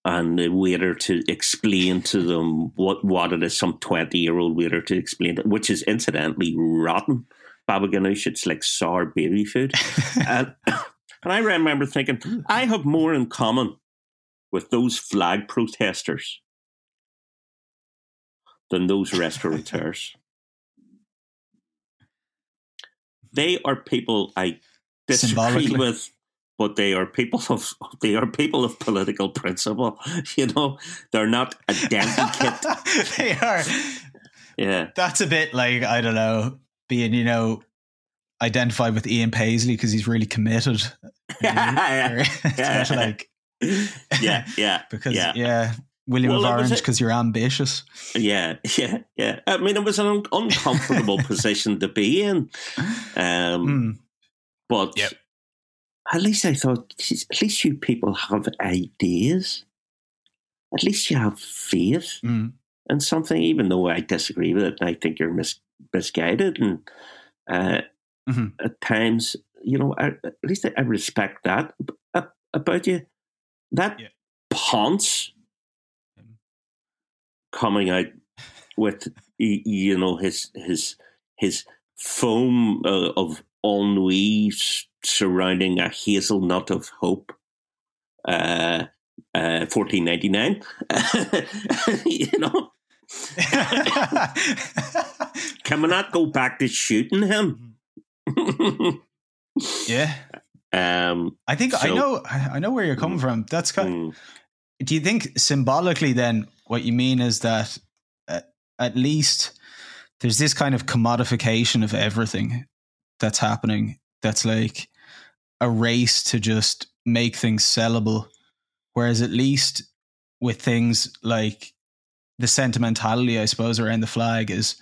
and the waiter to explain to them what, what it is, some twenty-year-old waiter to explain, to, which is incidentally rotten baba ganoush, it's like sour baby food. and, and I remember thinking, I have more in common with those flag protesters than those restaurateurs. They are people I disagree with, but they are people of they are people of political principle. You know, they're not a dentikit. They are. Yeah, that's a bit like, I don't know, being, you know, identified with Ian Paisley because he's really committed. Yeah, yeah. Like, yeah, yeah, because yeah. yeah. William well, of Orange, because you're ambitious. Yeah, yeah, yeah. I mean, it was an un- uncomfortable position to be in. Um, mm. But yep. at least I thought, at least you people have ideas. At least you have faith mm. in something, even though I disagree with it and I think you're mis- misguided. And uh, mm-hmm. at times, you know, I, at least I respect that about you. That yeah. Ponce coming out with, you know, his his his foam uh, of ennui surrounding a hazelnut of hope, uh, uh, fourteen ninety nine. You know, can we not go back to shooting him? Yeah, um, I think so, I know. I know where you're coming mm, from. That's kind. Mm, Do you think symbolically then what you mean is that uh, at least there's this kind of commodification of everything that's happening, that's like a race to just make things sellable, whereas at least with things like the sentimentality, I suppose, around the flag is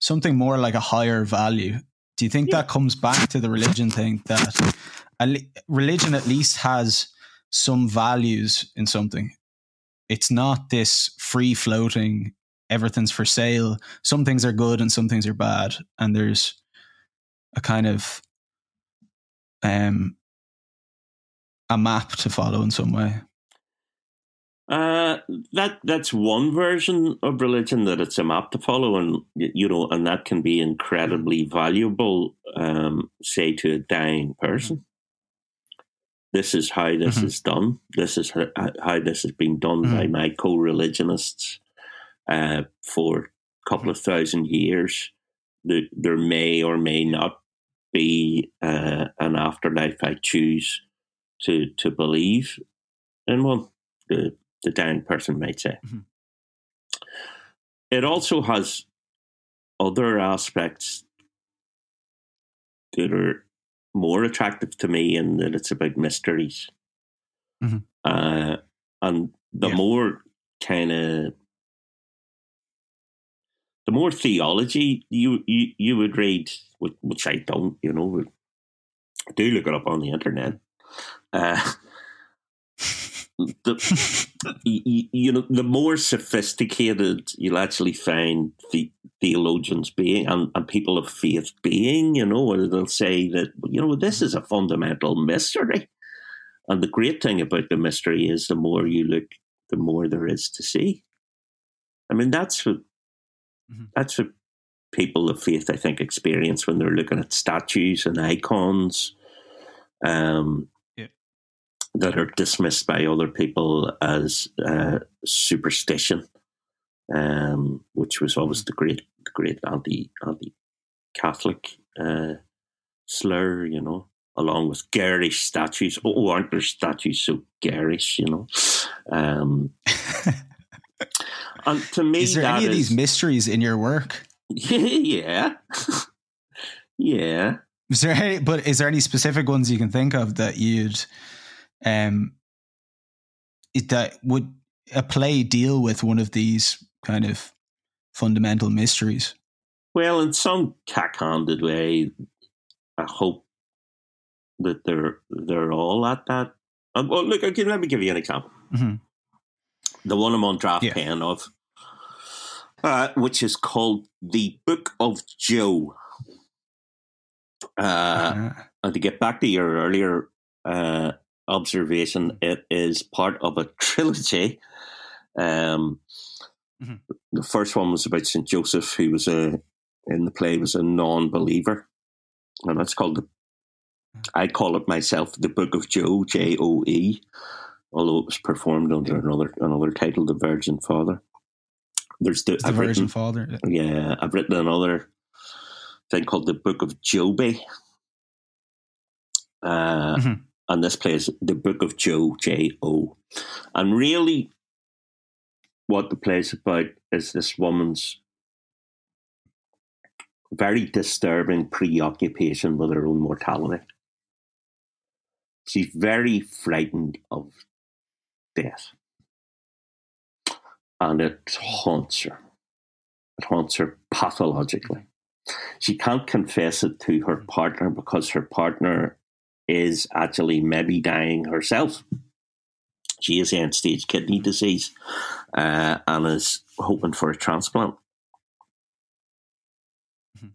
something more like a higher value? Do you think yeah. that comes back to the religion thing, that religion at least has some values in something? It's not this free floating, everything's for sale. Some things are good and some things are bad. And there's a kind of um, a map to follow in some way. Uh, that that's one version of religion, that it's a map to follow. And, you know, and that can be incredibly valuable, um, say, to a dying person. This is how this mm-hmm. is done. This is how, how this has been done mm. by my co-religionists uh, for a couple of thousand years. The, there may or may not be uh, an afterlife. I choose to to believe in one, the, the dying person might say. Mm-hmm. It also has other aspects that are more attractive to me, in that it's about mysteries. Mm-hmm. Uh, and the yeah. more kind of, the more theology you, you, you would read, which I don't, you know, I do look it up on the internet. Uh, the, you, you know, the more sophisticated you'll actually find the theologians being and, and people of faith being, you know, and they'll say that, you know, this is a fundamental mystery. And the great thing about the mystery is the more you look, the more there is to see. I mean, that's what, mm-hmm. that's what people of faith, I think, experience when they're looking at statues and icons, um, that are dismissed by other people as uh, superstition, um, which was always the great, the great anti, anti-Catholic uh, slur, you know, along with garish statues. Oh, aren't there statues so garish, you know? Um, and to me, is there that any of is, these mysteries in your work? Yeah, yeah. Is there any, but is there any specific ones you can think of that you'd? Um, it, that would a play deal with one of these kind of fundamental mysteries? Well, in some cack-handed way, I hope that they're they're all at that. Um, well, look, okay, let me give you an example. Mm-hmm. The one I'm on draft yeah. pen of, uh, which is called The Book of Joe. Uh, uh. And to get back to your earlier uh. observation, it is part of a trilogy. Um, mm-hmm. The first one was about Saint Joseph, who was a in the play was a non-believer, and that's called the, I call it myself, The Book of Joe, J O E, although it was performed under yeah. another another title, The Virgin Father. There's the, the I've Virgin written, Father. Yeah. yeah, I've written another thing called The Book of Joby. Uh, mm-hmm. And this plays The Book of Joe, J O. And really what the play's about is this woman's very disturbing preoccupation with her own mortality. She's very frightened of death. And it haunts her. It haunts her pathologically. She can't confess it to her partner because her partner is actually maybe dying herself. She is end-stage kidney disease uh, and is hoping for a transplant. Mm-hmm.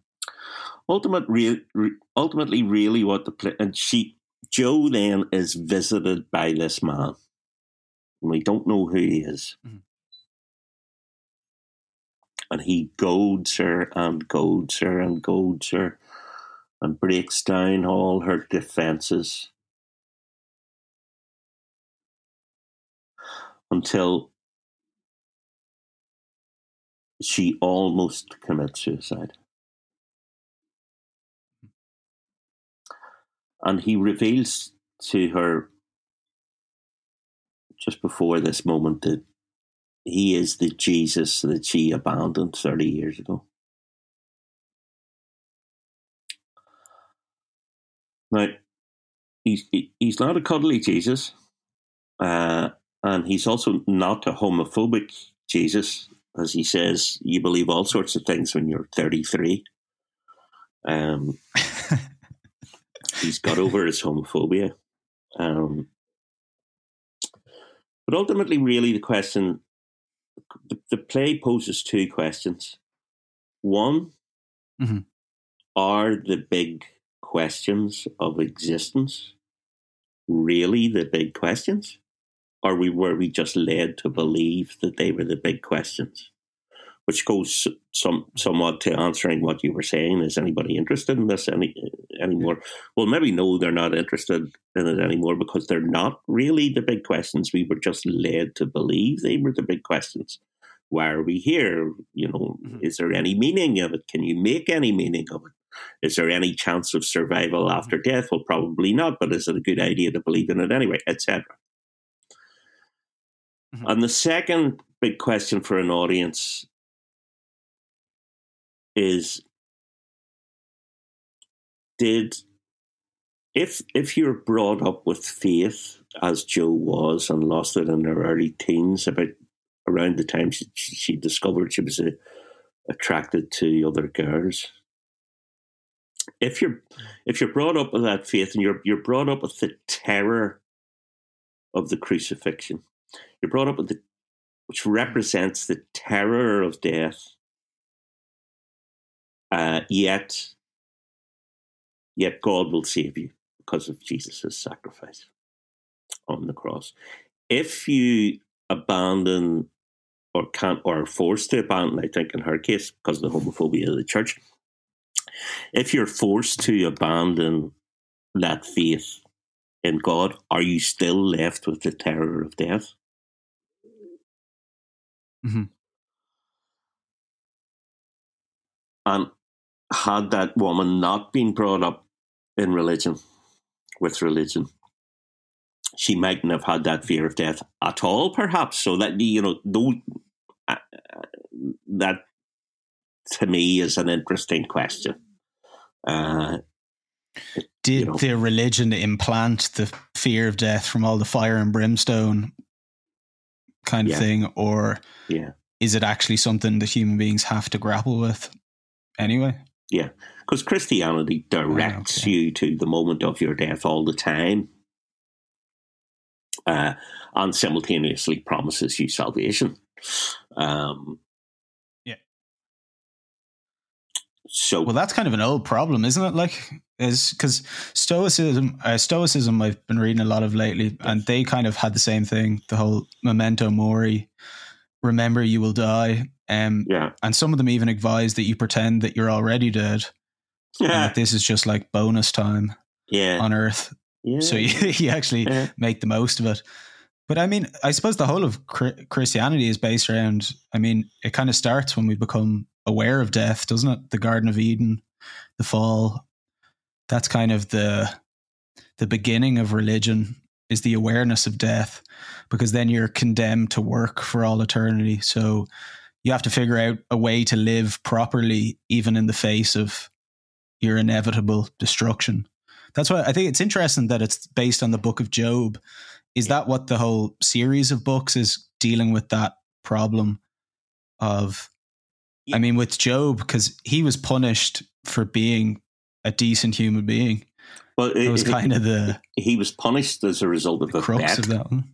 Ultimate re- re- ultimately, really what the... Pl- and she... Joe then is visited by this man. And we don't know who he is. Mm-hmm. And he goads her and goads her and goads her and breaks down all her defences until she almost commits suicide. And he reveals to her just before this moment that he is the Jesus that she abandoned thirty years ago. Now, he's, he's not a cuddly Jesus, uh, and he's also not a homophobic Jesus, as he says, you believe all sorts of things when you're thirty-three. Um, he's got over his homophobia. Um, but ultimately, really, the question... The, the play poses two questions. One, mm-hmm. are the big questions of existence really the big questions? Or we, were we just led to believe that they were the big questions? Which goes some, somewhat to answering what you were saying. Is anybody interested in this any anymore? Well, maybe no, they're not interested in it anymore because they're not really the big questions. We were just led to believe they were the big questions. Why are we here? You know, mm-hmm. is there any meaning of it? Can you make any meaning of it? Is there any chance of survival after mm-hmm. death? Well, probably not, but is it a good idea to believe in it anyway, et cetera. Mm-hmm. And the second big question for an audience is did if if you're brought up with faith as Joe was and lost it in her early teens, about around the time she, she discovered she was uh, attracted to other girls, if you're if you're brought up with that faith and you're you're brought up with the terror of the crucifixion, you're brought up with the which represents the terror of death. Uh, yet, yet God will save you because of Jesus' sacrifice on the cross. If you abandon or can't or are forced to abandon, I think in her case, because of the homophobia of the church, if you're forced to abandon that faith in God, are you still left with the terror of death? Mm-hmm. And had that woman not been brought up in religion, with religion, she mightn't have had that fear of death at all, perhaps. So that, you know, those, uh, that to me is an interesting question. Uh, Did you know, their religion implant the fear of death from all the fire and brimstone kind of yeah. thing? Or yeah. is it actually something that human beings have to grapple with? Anyway, yeah, because Christianity directs oh, okay. you to the moment of your death all the time, uh, and simultaneously promises you salvation. Um, yeah. So, well, that's kind of an old problem, isn't it? Like, is because Stoicism, uh, Stoicism, I've been reading a lot of lately, and they kind of had the same thing. The whole memento mori, remember you will die. Um, yeah. And some of them even advise that you pretend that you're already dead Yeah. Like, this is just like bonus time yeah. on Earth. Yeah. So you, you actually yeah. make the most of it. But I mean, I suppose the whole of Christianity is based around, I mean, it kind of starts when we become aware of death, doesn't it? The Garden of Eden, the fall. That's kind of the the beginning of religion, is the awareness of death, because then you're condemned to work for all eternity. So you have to figure out a way to live properly, even in the face of your inevitable destruction. That's why I think it's interesting that it's based on the Book of Job. Is that what the whole series of books is dealing with, that problem of, yeah. I mean, with Job, because he was punished for being a decent human being. Well, it, it was kind it, of the... He was punished as a result of a crux bet. Of that one.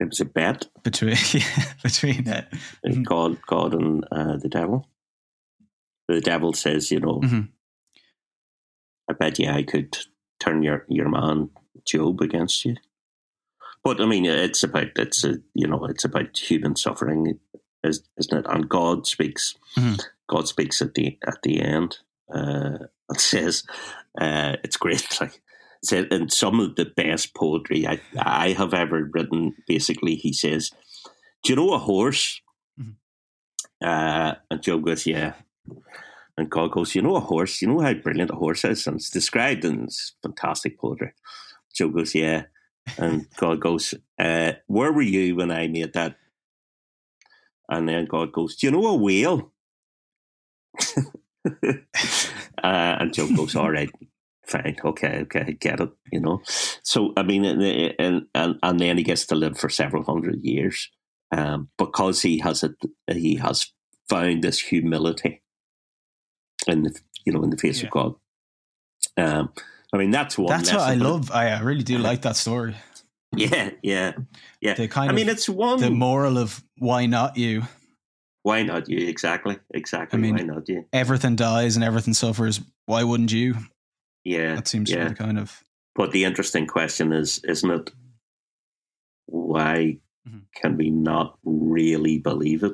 It was a bet. Between yeah, between that. God, God and uh, the devil. The devil says, you know, mm-hmm. I bet you I could turn your, your man Job against you. But I mean, it's about it's a, you know it's about human suffering, isn't it? And God speaks. Mm-hmm. God speaks at the at the end uh, and says, uh, "It's great." Like, said, and some of the best poetry I I have ever written. Basically, he says, "Do you know a horse?" Mm-hmm. Uh, and Job goes, "Yeah." And God goes, "You know a horse? You know how brilliant a horse is, and it's described in this fantastic poetry." Job goes, "Yeah." And God goes, uh, where were you when I made that? And then God goes, do you know a whale? uh, and Job goes, all right, fine, okay, okay, I get it, you know. So, I mean, and, and, and then he gets to live for several hundred years um, because he has a, he has found this humility in the, you know, in the face yeah. of God. Um I mean, that's one. That's lesson, what I love. I, I really do like that story. Yeah, yeah, yeah. The kind I of, mean, it's one. The moral of why not you? Why not you? Exactly, exactly. I mean, why not you? Everything dies and everything suffers. Why wouldn't you? Yeah, that seems yeah. to be the kind of. But the interesting question is, isn't it? Why mm-hmm. can we not really believe it?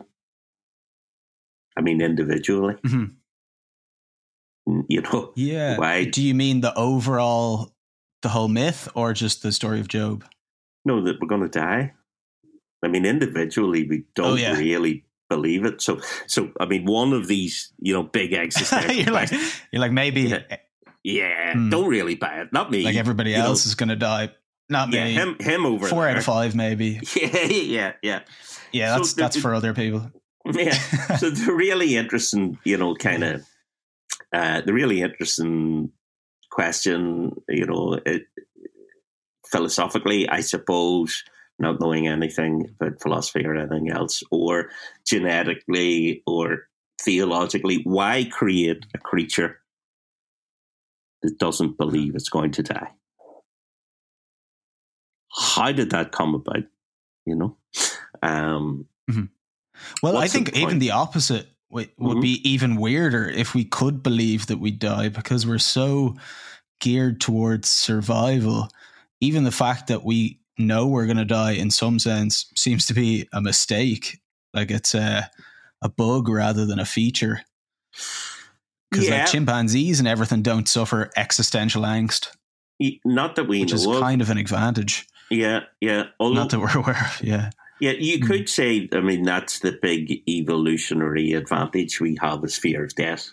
I mean, individually. Mm-hmm. You know, yeah. Why do you mean the overall, the whole myth, or just the story of Job? No, that we're going to die. I mean, individually, we don't oh, yeah. really believe it. So, so I mean, one of these, you know, big existential you're like, you're like, maybe, yeah, yeah hmm. don't really buy it. Not me. Like everybody you else know. Is going to die. Not yeah, me. Him, him over four there. Out of five, maybe. Yeah, yeah, yeah. Yeah, that's so the, that's for other people. Yeah. So the really interesting, you know, kind of. Uh, the really interesting question, you know, it, philosophically, I suppose, not knowing anything about philosophy or anything else, or genetically or theologically, why create a creature that doesn't believe it's going to die? How did that come about? You know? Um, mm-hmm. Well, I think even the opposite would mm-hmm. be even weirder if we could believe that we die, because we're so geared towards survival. Even the fact that we know we're going to die in some sense seems to be a mistake. Like it's a, a bug rather than a feature. Because yeah. like chimpanzees and everything don't suffer existential angst. Not that we which know is of. Kind of an advantage. Yeah, yeah. Although- Not that we're aware of, yeah. Yeah, you could say, I mean, that's the big evolutionary advantage we have is fear of death.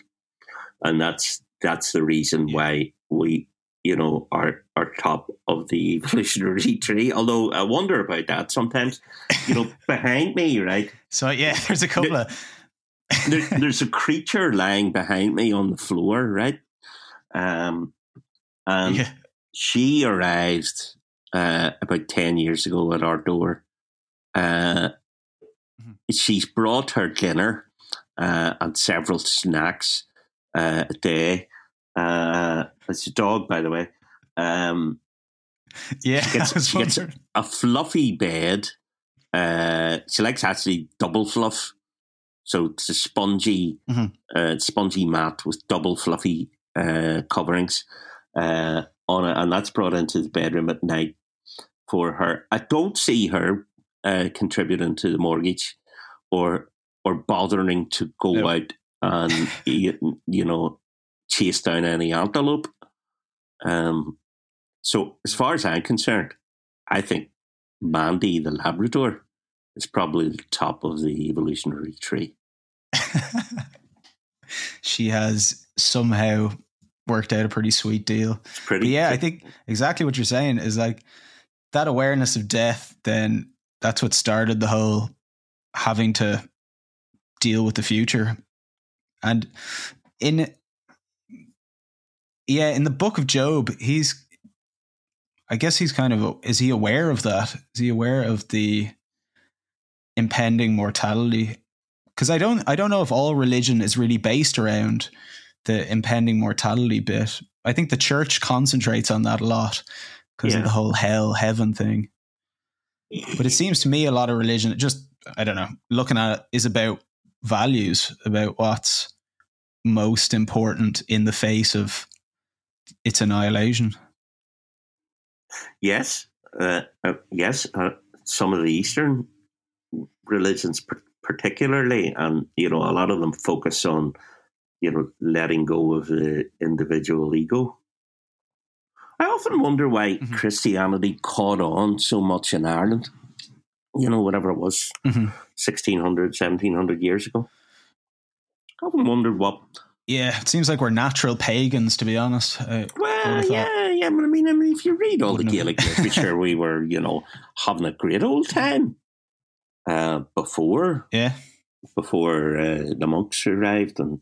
And that's that's the reason why we, you know, are, are top of the evolutionary tree. Although I wonder about that sometimes, you know, behind me, right? So, yeah, there's a couple there, of... there, there's a creature lying behind me on the floor, right? Um, and yeah. she arrived uh, about ten years ago at our door. Uh, she's brought her dinner uh, and several snacks uh, a day. Uh, it's a dog, by the way. Um, yeah, she gets, she gets a fluffy bed. Uh, she likes actually double fluff, so it's a spongy, mm-hmm. uh, spongy mat with double fluffy uh, coverings uh, on it, and that's brought into the bedroom at night for her. I don't see her. Uh, contributing to the mortgage, or or bothering to go no. out and you, you know chase down any antelope. Um, so as far as I'm concerned, I think Mandy the Labrador is probably the top of the evolutionary tree. She has somehow worked out a pretty sweet deal. It's pretty, but yeah, I think exactly what you're saying is like that awareness of death, then that's what started the whole having to deal with the future. And in, yeah, in the Book of Job, he's, I guess he's kind of, is he aware of that? Is he aware of the impending mortality? Because I don't, I don't know if all religion is really based around the impending mortality bit. I think the church concentrates on that a lot because yeah. of the whole hell, heaven thing. But it seems to me a lot of religion, it just, I don't know, looking at it is about values, about what's most important in the face of its annihilation. Yes. Uh, uh, yes. Uh, some of the Eastern religions per- particularly, and, you know, a lot of them focus on, you know, letting go of the individual ego. I often wonder why mm-hmm. Christianity caught on so much in Ireland, you know, whatever it was, mm-hmm. sixteen hundred, seventeen hundred years ago. I often wondered what... Yeah, it seems like we're natural pagans, to be honest. I well, yeah, yeah, but I mean, I mean, if you read all Wouldn't the Gaelic literature, we were, you know, having a great old time uh, before yeah, before uh, the monks arrived and...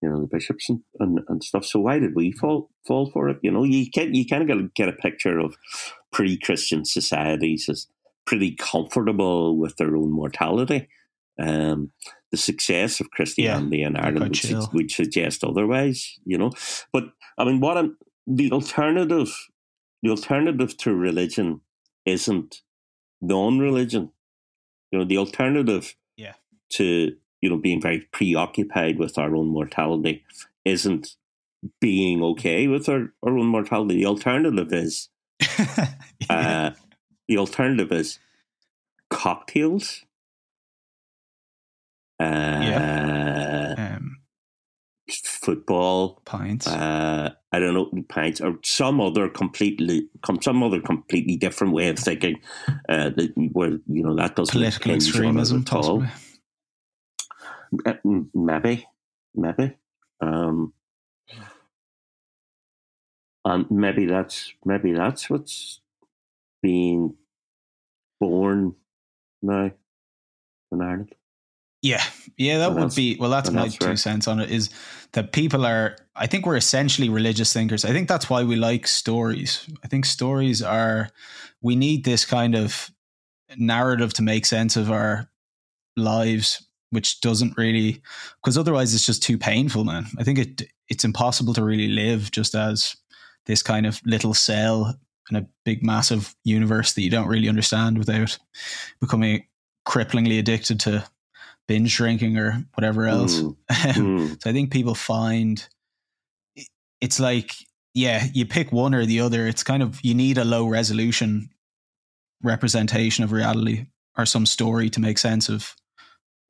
you know, the bishops and, and, and stuff. So why did we fall fall for it? You know, you can you kind of get a picture of pre-Christian societies as pretty comfortable with their own mortality. Um, the success of Christianity yeah, in Ireland would, su- would suggest otherwise. You know, but I mean, what I'm, the alternative? The alternative to religion isn't non-religion. You know, the alternative yeah. to you know, being very preoccupied with our own mortality isn't being okay with our, our own mortality. The alternative is, yeah. uh, the alternative is cocktails, uh, yeah. um, football, pints. Uh, I don't know, pints or some other completely, some other completely different way of thinking. Uh, that, where you know that doesn't political extremism at all. Possibly. Maybe, maybe, um, and maybe that's maybe that's what's being born now in Ireland. Yeah, yeah, that and would be well. That's my that's two right. cents on it. Is that people are? I think we're essentially religious thinkers. I think that's why we like stories. I think stories are. We need this kind of narrative to make sense of our lives. Which doesn't really, because otherwise it's just too painful, man. I think it it's impossible to really live just as this kind of little cell in a big, massive universe that you don't really understand without becoming cripplingly addicted to binge drinking or whatever else. Mm. Mm. So I think people find, it's like, yeah, you pick one or the other. It's kind of, you need a low resolution representation of reality or some story to make sense of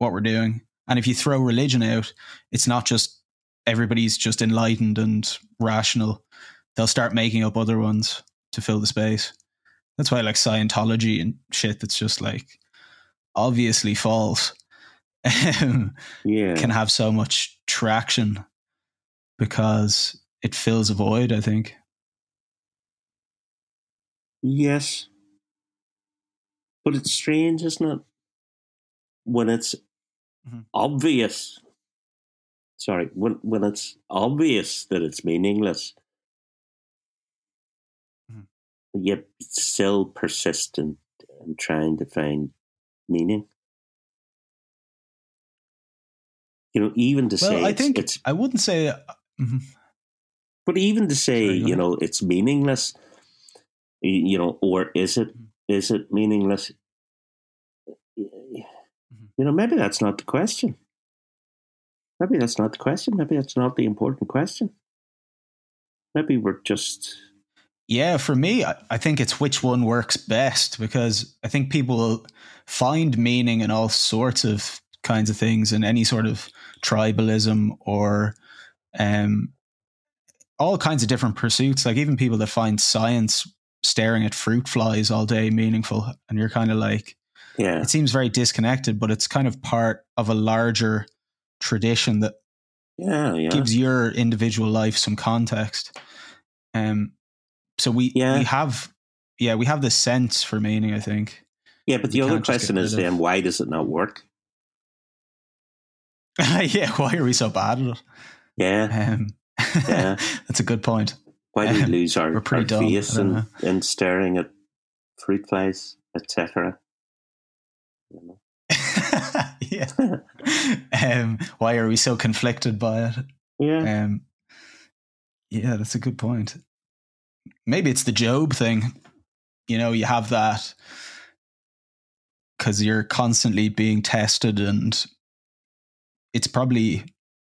what we're doing. And if you throw religion out, it's not just everybody's just enlightened and rational. They'll start making up other ones to fill the space. That's why I like Scientology and shit that's just like obviously false yeah. can have so much traction because it fills a void, I think. Yes. But it's strange, isn't it? When it's mm-hmm. obvious, sorry, when when it's obvious that it's meaningless, mm-hmm. yet still persistent in trying to find meaning. You know, even to well, say I it's, think it's, I wouldn't say, mm-hmm. but even to say, sorry, you know, it's meaningless. You know, or is it? Is it meaningless? You know, maybe that's not the question. Maybe that's not the question. Maybe that's not the important question. Maybe we're just... Yeah, for me, I, I think it's which one works best, because I think people will find meaning in all sorts of kinds of things, in any sort of tribalism or um, all kinds of different pursuits, like even people that find science staring at fruit flies all day meaningful. And you're kind of like, yeah, it seems very disconnected, but it's kind of part of a larger tradition that yeah, yeah. gives your individual life some context. Um, so we, yeah. we have, yeah, we have this sense for meaning, I think. Yeah. But the other question is then, um, why does it not work? Yeah. Why are we so bad at it? Yeah. Um, yeah. That's a good point. Why do we um, lose our, our faith in, in staring at fruit flies, et cetera? Yeah. um, why are we so conflicted by it? Yeah. Um, yeah, that's a good point. Maybe it's the Job thing. You know, you have that because you're constantly being tested, and it's probably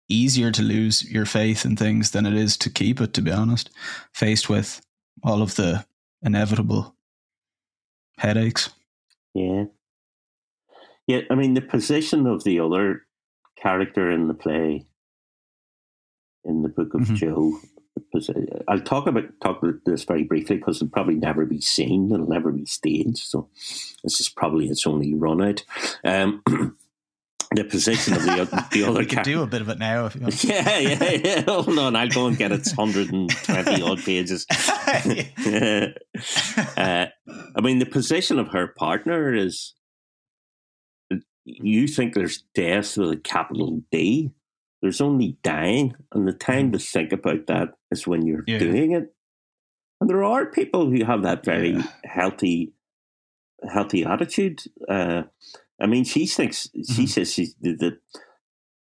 easier to lose your faith in things than it is to keep it, to be honest, faced with all of the inevitable headaches. Yeah. Yeah, I mean, the position of the other character in the play, in the Book of mm-hmm. Job, I'll talk about, talk about this very briefly because it'll probably never be seen, it'll never be staged, so this is probably its only run-out. Um The position of the other, the other character. Do a bit of it now if you want. Yeah, yeah, yeah. Hold on, I'll go and get its one hundred twenty odd pages. uh, I mean, the position of her partner is, you think there's death with a capital D. There's only dying, and the time to think about that is when you're yeah. doing it. And there are people who have that very yeah. healthy, healthy attitude. Uh, I mean, she thinks, she mm-hmm. says she, that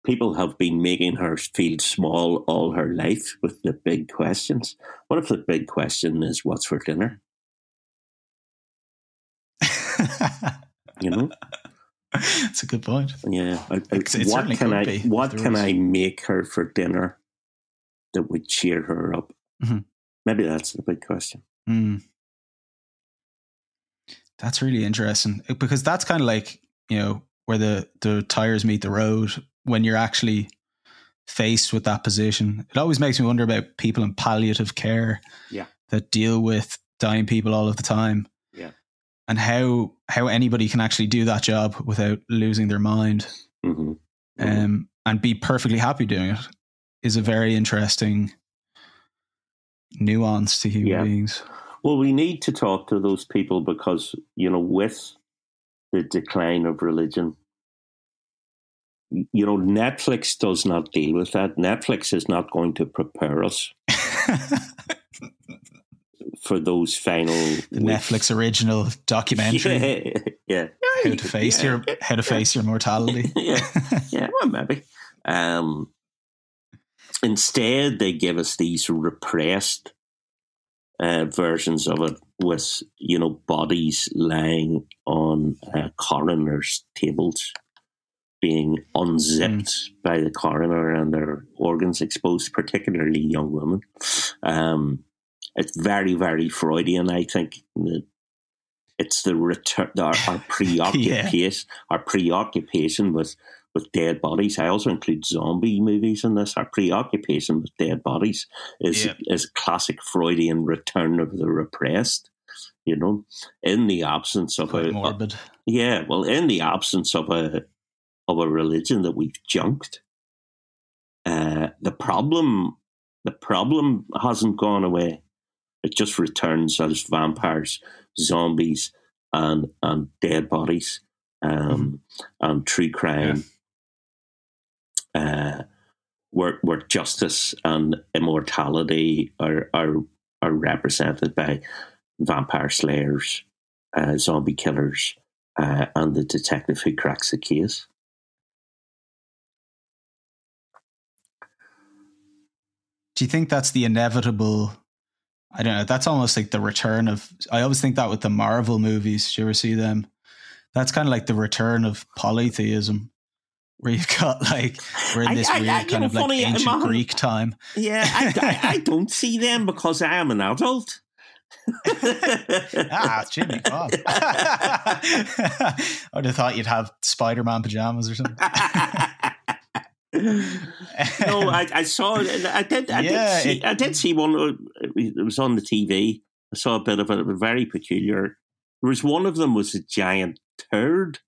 people have been making her feel small all her life with the big questions. What if the big question is, what's for dinner? You know? That's a good point. Yeah. It's, it's what can I, what can I make her for dinner that would cheer her up? Mm-hmm. Maybe that's the big question. Mm. That's really interesting, because that's kind of like, you know, where the, the tires meet the road when you're actually faced with that position. It always makes me wonder about people in palliative care yeah. that deal with dying people all of the time. Yeah. And how how anybody can actually do that job without losing their mind mm-hmm. Mm-hmm. Um, and be perfectly happy doing it is a very interesting nuance to human yeah. beings. Well, we need to talk to those people because, you know, with the decline of religion, you know, Netflix does not deal with that. Netflix is not going to prepare us for those final... The Netflix original documentary. Yeah. yeah. How to face yeah. your how to face yeah. your mortality. yeah. Yeah, well, maybe. Um, instead, they give us these repressed Uh, versions of it with, you know, bodies lying on uh, coroners' tables being unzipped mm. by the coroner and their organs exposed, particularly young women. Um, it's very, very Freudian, I think. It's the return, our, our, preoccupation, yeah. our preoccupation with, with dead bodies. I also include zombie movies in this. Our preoccupation with dead bodies is yeah. is classic Freudian return of the repressed, you know, in the absence of Quite a morbid. Yeah, well, in the absence of a of a religion that we've junked. Uh, the problem the problem hasn't gone away. It just returns as vampires, zombies, and and dead bodies, um, mm-hmm. and true crime. Yeah. Uh, where, where justice and immortality are are, are represented by vampire slayers, uh, zombie killers, uh, and the detective who cracks the case. Do you think that's the inevitable? I don't know. That's almost like the return of. I always think that with the Marvel movies. Do you ever see them? That's kind of like the return of polytheism. Where you've got like we're in this I, I, weird I, kind know, of like funny, ancient Mahan, Greek time. Yeah, I, I, I don't see them because I am an adult. ah, Jimmy, God! I would have thought you'd have Spider-Man pajamas or something. No, I, I saw. I did. I yeah, did see. It, I did see one. It was on the T V. I saw a bit of it. It was very peculiar. There was one of them was a giant turd.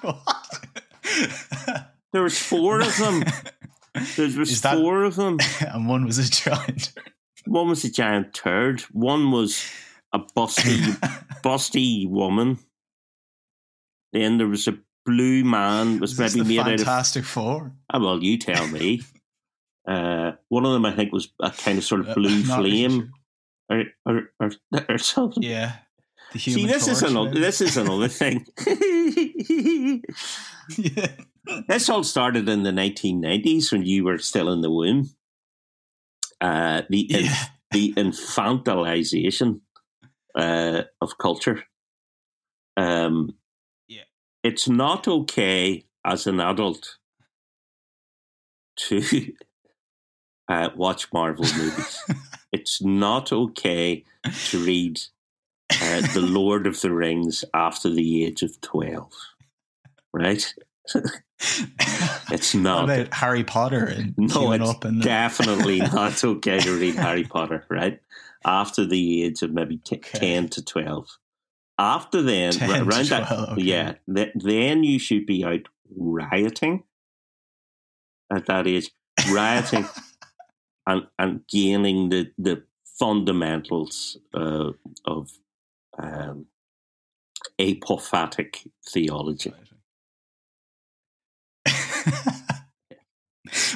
What? There was four of them. There was that, four of them, and one was a giant. Turd. One was a giant turd. One was a busty, busty woman. Then there was a blue man. Was maybe made out of Fantastic Four. Oh, well, you tell me. uh, one of them, I think, was a kind of sort of blue flame, or, or or or something. Yeah. The human See, this torch, is another. Maybe. This is another thing. Yeah. This all started in the nineteen nineties when you were still in the womb. Uh, the yeah. inf- the infantilization uh, of culture. Um, yeah, it's not okay as an adult to uh, watch Marvel movies. It's not okay to read uh, The Lord of the Rings after the age of twelve. Right. It's not. What about Harry Potter? And no, it's up and definitely not okay to read Harry Potter, right? After the age of maybe t- okay. ten to twelve. After then, around that, okay. yeah, th- then you should be out rioting at that age, rioting and, and gaining the, the fundamentals uh, of um, apophatic theology. Right.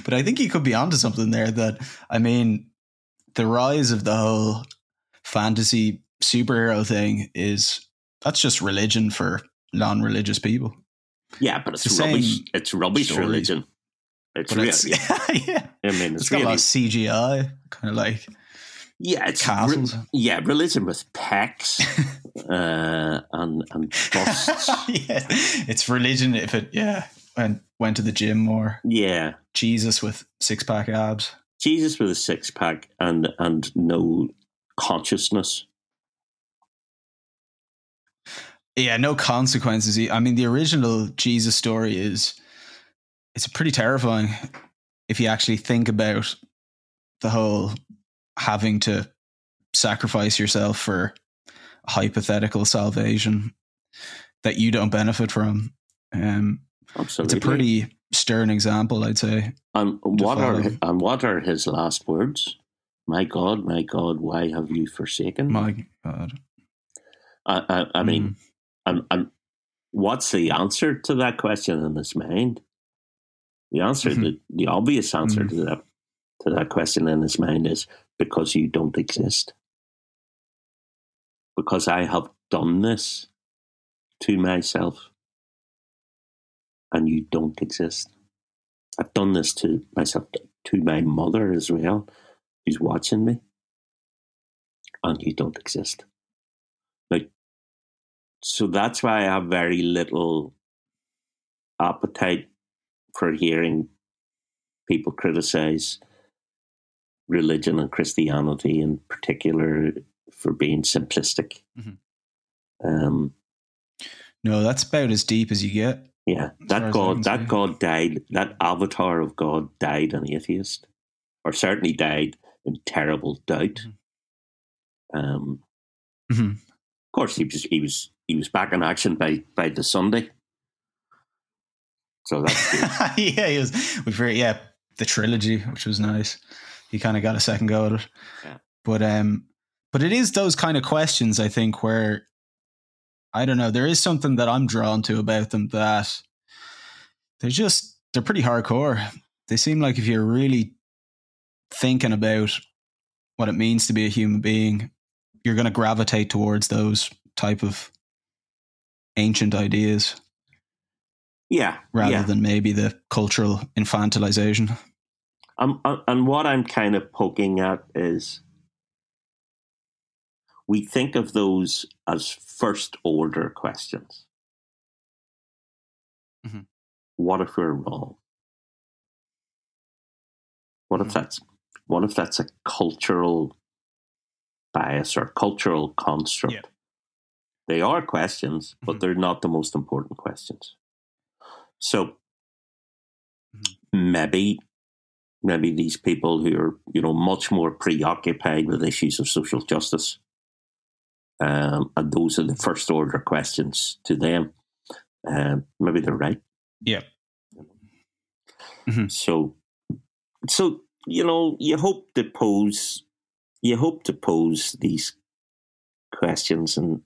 But I think you could be onto something there. That I mean, the rise of the whole fantasy superhero thing is that's just religion for non-religious people. Yeah, but it's, it's rubbish. It's rubbish story. Religion. It's, real, it's yeah, yeah. I mean, it's, it's got really, a lot of C G I, kind of like yeah, it's castles. Re- yeah, religion with pecs uh, and and busts. Yeah, it's religion if it yeah. And went to the gym more. Yeah. Jesus with six-pack abs. Jesus with a six-pack and and no consciousness. Yeah, no consequences. I mean, the original Jesus story is, it's pretty terrifying if you actually think about the whole having to sacrifice yourself for hypothetical salvation that you don't benefit from. Um Absolutely. It's a pretty stern example, I'd say. And what are and what are his last words? My God, my God, why have you forsaken me? My God. I, I, I mm. mean, and, and what's the answer to that question in his mind? The answer, mm-hmm. the, the obvious answer mm-hmm. to that to that question in his mind is because you don't exist. Because I have done this to myself. And you don't exist. I've done this to myself, to my mother as well, who's watching me. And you don't exist. Like, so that's why I have very little appetite for hearing people criticize religion and Christianity in particular for being simplistic. Mm-hmm. Um, no, that's about as deep as you get. Yeah, that God, that God died, that avatar of God died an atheist, or certainly died in terrible doubt. Um, mm-hmm. Of course, he was he was he was back in action by, by the Sunday. So that's good. Yeah, he was. We've heard, yeah, the trilogy, which was nice. He kind of got a second go at it, yeah. but um, but it is those kind of questions, I think, where. I don't know. There is something that I'm drawn to about them that they're just, they're pretty hardcore. They seem like if you're really thinking about what it means to be a human being, you're going to gravitate towards those type of ancient ideas. Yeah. Rather yeah. than maybe the cultural infantilization. Um, and what I'm kind of poking at is we think of those as first order questions. Mm-hmm. What if we're wrong? What if that's what if that's a cultural bias or cultural construct? Yeah. They are questions, but mm-hmm. they're not the most important questions. So maybe, maybe these people who are, you know, much more preoccupied with issues of social justice, um, and those are the first order questions to them. Um, maybe they're right. Yeah. Mm-hmm. So, so you know, you hope to pose, you hope to pose these questions and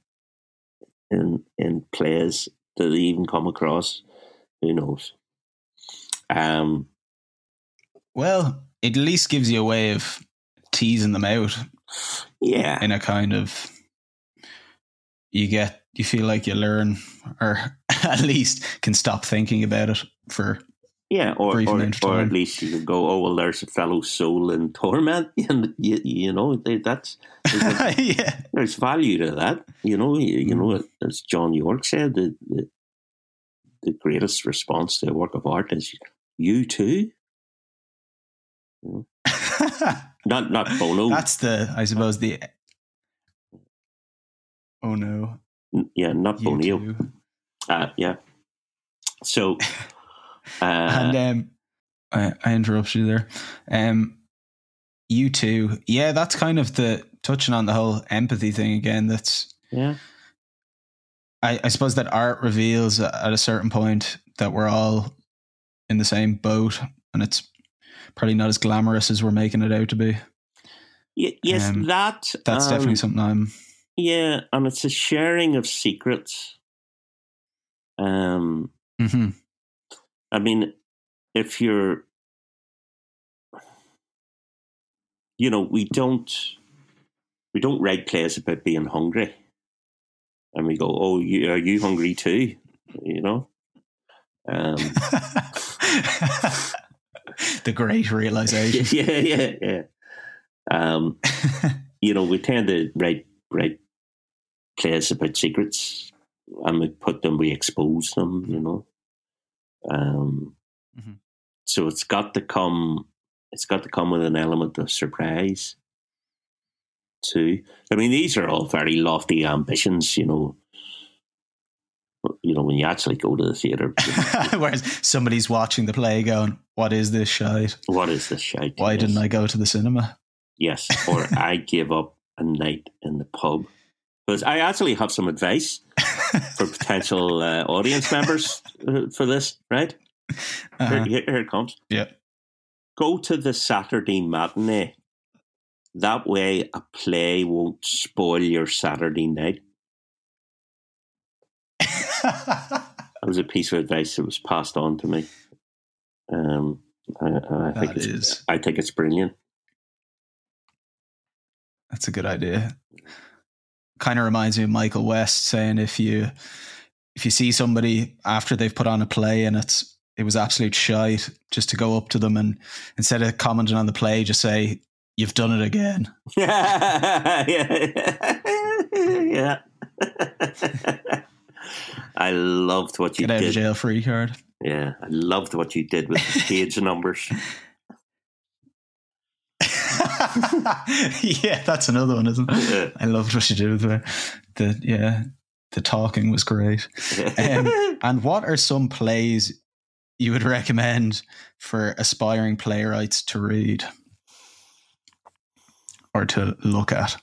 in, in in plays that they even come across. Who knows? Um. Well, it at least gives you a way of teasing them out. Yeah. In a kind of, you get, you feel like you learn, or at least can stop thinking about it for. Yeah, or or, or at least you can go, oh, well, there's a fellow soul in torment, and you, you know, that's there's, yeah. there's value to that. You know, you, you know, as John York said, the, the the greatest response to a work of art is you too. You know? not not Bono. That's the, I suppose the. Oh no! Yeah, not Bono. Uh, yeah. So. Uh, and um, I, I interrupted you there. Um, you too. Yeah, that's kind of the touching on the whole empathy thing again. That's yeah. I, I suppose that art reveals at a certain point that we're all in the same boat, and it's probably not as glamorous as we're making it out to be. Y- yes, um, that that's um, definitely something I'm. Yeah, and it's a sharing of secrets. Um. Mm-hmm. I mean, if you're, you know, we don't, we don't write plays about being hungry, and we go, "Oh, you, are you hungry too?" You know, um, the great realization. Yeah, yeah, yeah. Um, you know, we tend to write write plays about secrets, and we put them, we expose them. You know. Um, mm-hmm. So it's got to come. It's got to come with an element of surprise, too. I mean, these are all very lofty ambitions, you know. You know, when you actually go to the theatre, whereas somebody's watching the play, going, "What is this shite? What is this shite? Why yes. didn't I go to the cinema?" Yes, or I gave up a night in the pub. Because I actually have some advice for potential uh, audience members uh, for this, right? Uh-huh. Here, here it comes. Yeah. Go to the Saturday matinee. That way a play won't spoil your Saturday night. That was a piece of advice that was passed on to me. Um, I, I think that it's, is. I think it's brilliant. That's a good idea. Kind of reminds me of Michael West saying if you if you see somebody after they've put on a play and it's it was absolute shite, just to go up to them and instead of commenting on the play, just say, "You've done it again." Yeah. Yeah. I loved what you did. Get out did. Of jail free card. Yeah. I loved what you did with the page numbers. Yeah, that's another one, isn't it? Yeah. I loved what you did with the, the yeah, the talking was great. Um, and what are some plays you would recommend for aspiring playwrights to read or to look at?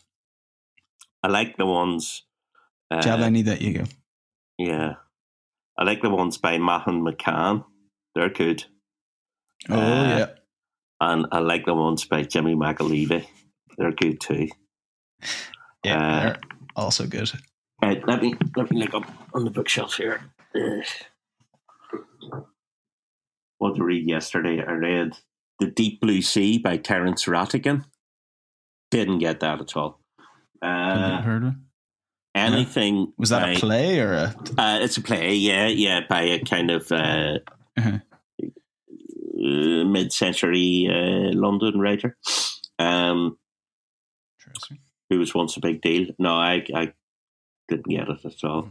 I like the ones. Uh, Do you have any that you go? Yeah, I like the ones by Mahan McCann. They're good. Oh uh, yeah. And I like the ones by Jimmy McAleavey. They're good too. Yeah, uh, they're also good. Right, let me let me look up on the bookshelf here. Uh, what did I read yesterday? I read The Deep Blue Sea by Terence Rattigan. Didn't get that at all. Uh, Haven't heard of it? Anything. Yeah. Was that by, a play or a... Uh, it's a play, yeah, yeah, by a kind of... Uh, uh-huh. Uh, mid-century uh, London writer, um, who was once a big deal. No, I, I didn't get it at all.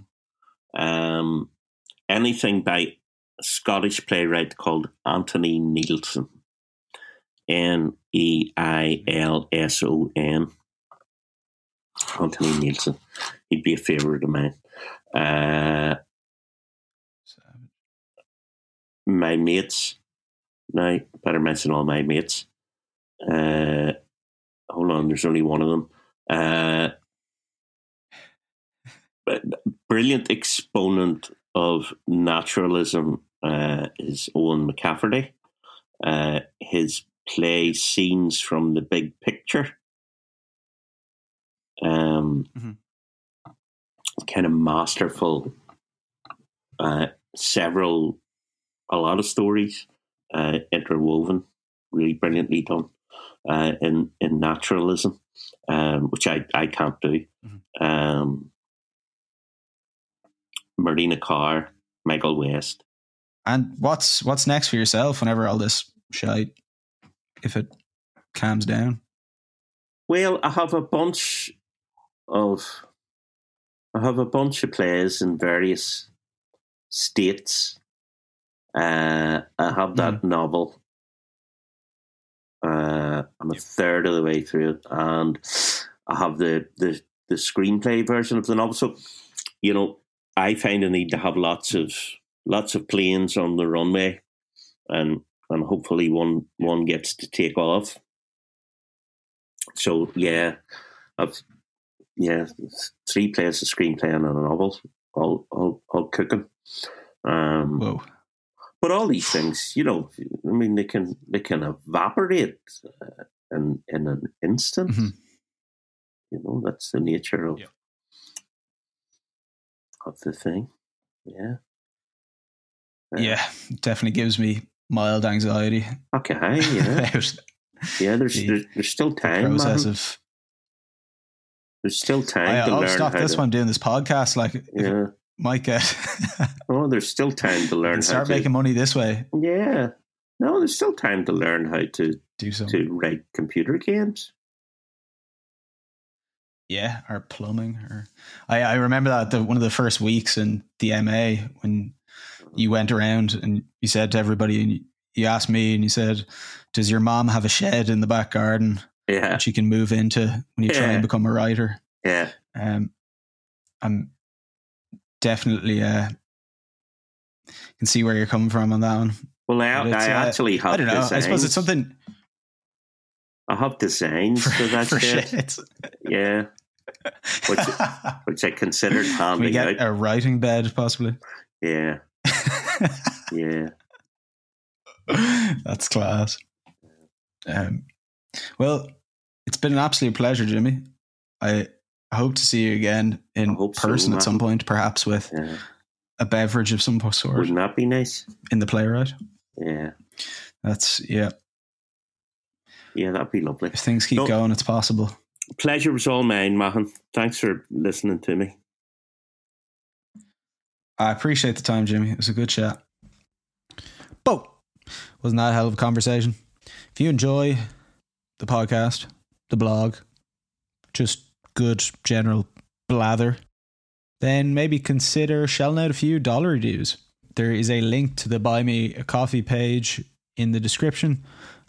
Um, anything by a Scottish playwright called Anthony Neilson, N E I L S O N. Anthony Neilson. He'd be a favourite of mine. Uh, my mates, now better mention all my mates. Uh, hold on, there's only one of them. Uh, brilliant exponent of naturalism uh, is Owen McCafferty. Uh, his play Scenes from the Big Picture. Um, mm-hmm. Kind of masterful. Uh, several, a lot of stories uh, interwoven, really brilliantly done uh, in in naturalism, um, which I, I can't do. Mm-hmm. Um, Marina Carr, Michael West. And what's what's next for yourself? Whenever all this shite, if it calms down. Well, I have a bunch of I have a bunch of plays in various states. Uh, I have that mm. novel. Uh, I'm a third of the way through it, and I have the the the screenplay version of the novel. So, you know, I find a need to have lots of lots of planes on the runway, and and hopefully one one gets to take off. So yeah, I've yeah three plays, a screenplay and a novel, all all all cooking. Um, Whoa. But all these things, you know, I mean, they can they can evaporate uh, in in an instant. Mm-hmm. You know, that's the nature of yeah. of the thing. Yeah. Yeah, yeah, it definitely gives me mild anxiety. Okay, yeah, about yeah. There's the, there's, there's still time. The process man. Of there's still time I, to I'll learn. Stop how this to, when I'm doing this podcast. Like, yeah. Might get. Oh, there's still time to learn. Start how to, making money this way. Yeah. No, there's still time to learn how to do something. To write computer games. Yeah, or plumbing. Or I, I remember that the, one of the first weeks in the M A when you went around and you said to everybody, and you, you asked me, and you said, "Does your mom have a shed in the back garden yeah. that she can move into when you yeah. try and become a writer?" Yeah. Um. I'm. Definitely, uh, can see where you're coming from on that one. Well, I, I actually uh, have. I don't know. Designs. I suppose it's something. I have designs for, for that for shit. shit. Yeah, which, which I considered handing we get out. A writing bed, possibly. Yeah, yeah. That's class. Um, well, it's been an absolute pleasure, Jimmy. I. I hope to see you again in person so, at some point, perhaps with yeah. a beverage of some sort. Wouldn't that be nice? In the playwright? Yeah. That's, yeah. Yeah, that'd be lovely. If things keep no, going, it's possible. Pleasure was all mine, Mahan. Thanks for listening to me. I appreciate the time, Jimmy. It was a good chat. But wasn't that a hell of a conversation? If you enjoy the podcast, the blog, just good general blather, then maybe consider shelling out a few dollar dues. There is a link to the Buy Me a Coffee page in the description,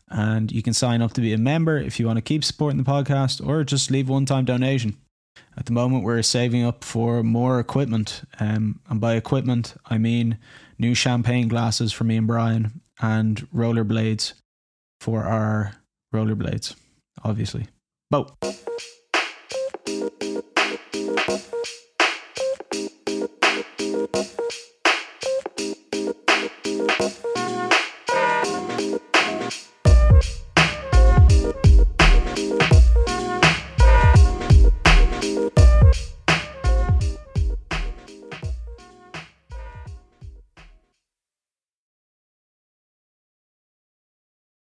and you can sign up to be a member if you want to keep supporting the podcast, or just leave one-time donation. At the moment, we're saving up for more equipment, um, and by equipment I mean new champagne glasses for me and Brian, and rollerblades for our rollerblades, obviously. Bo. Thank you.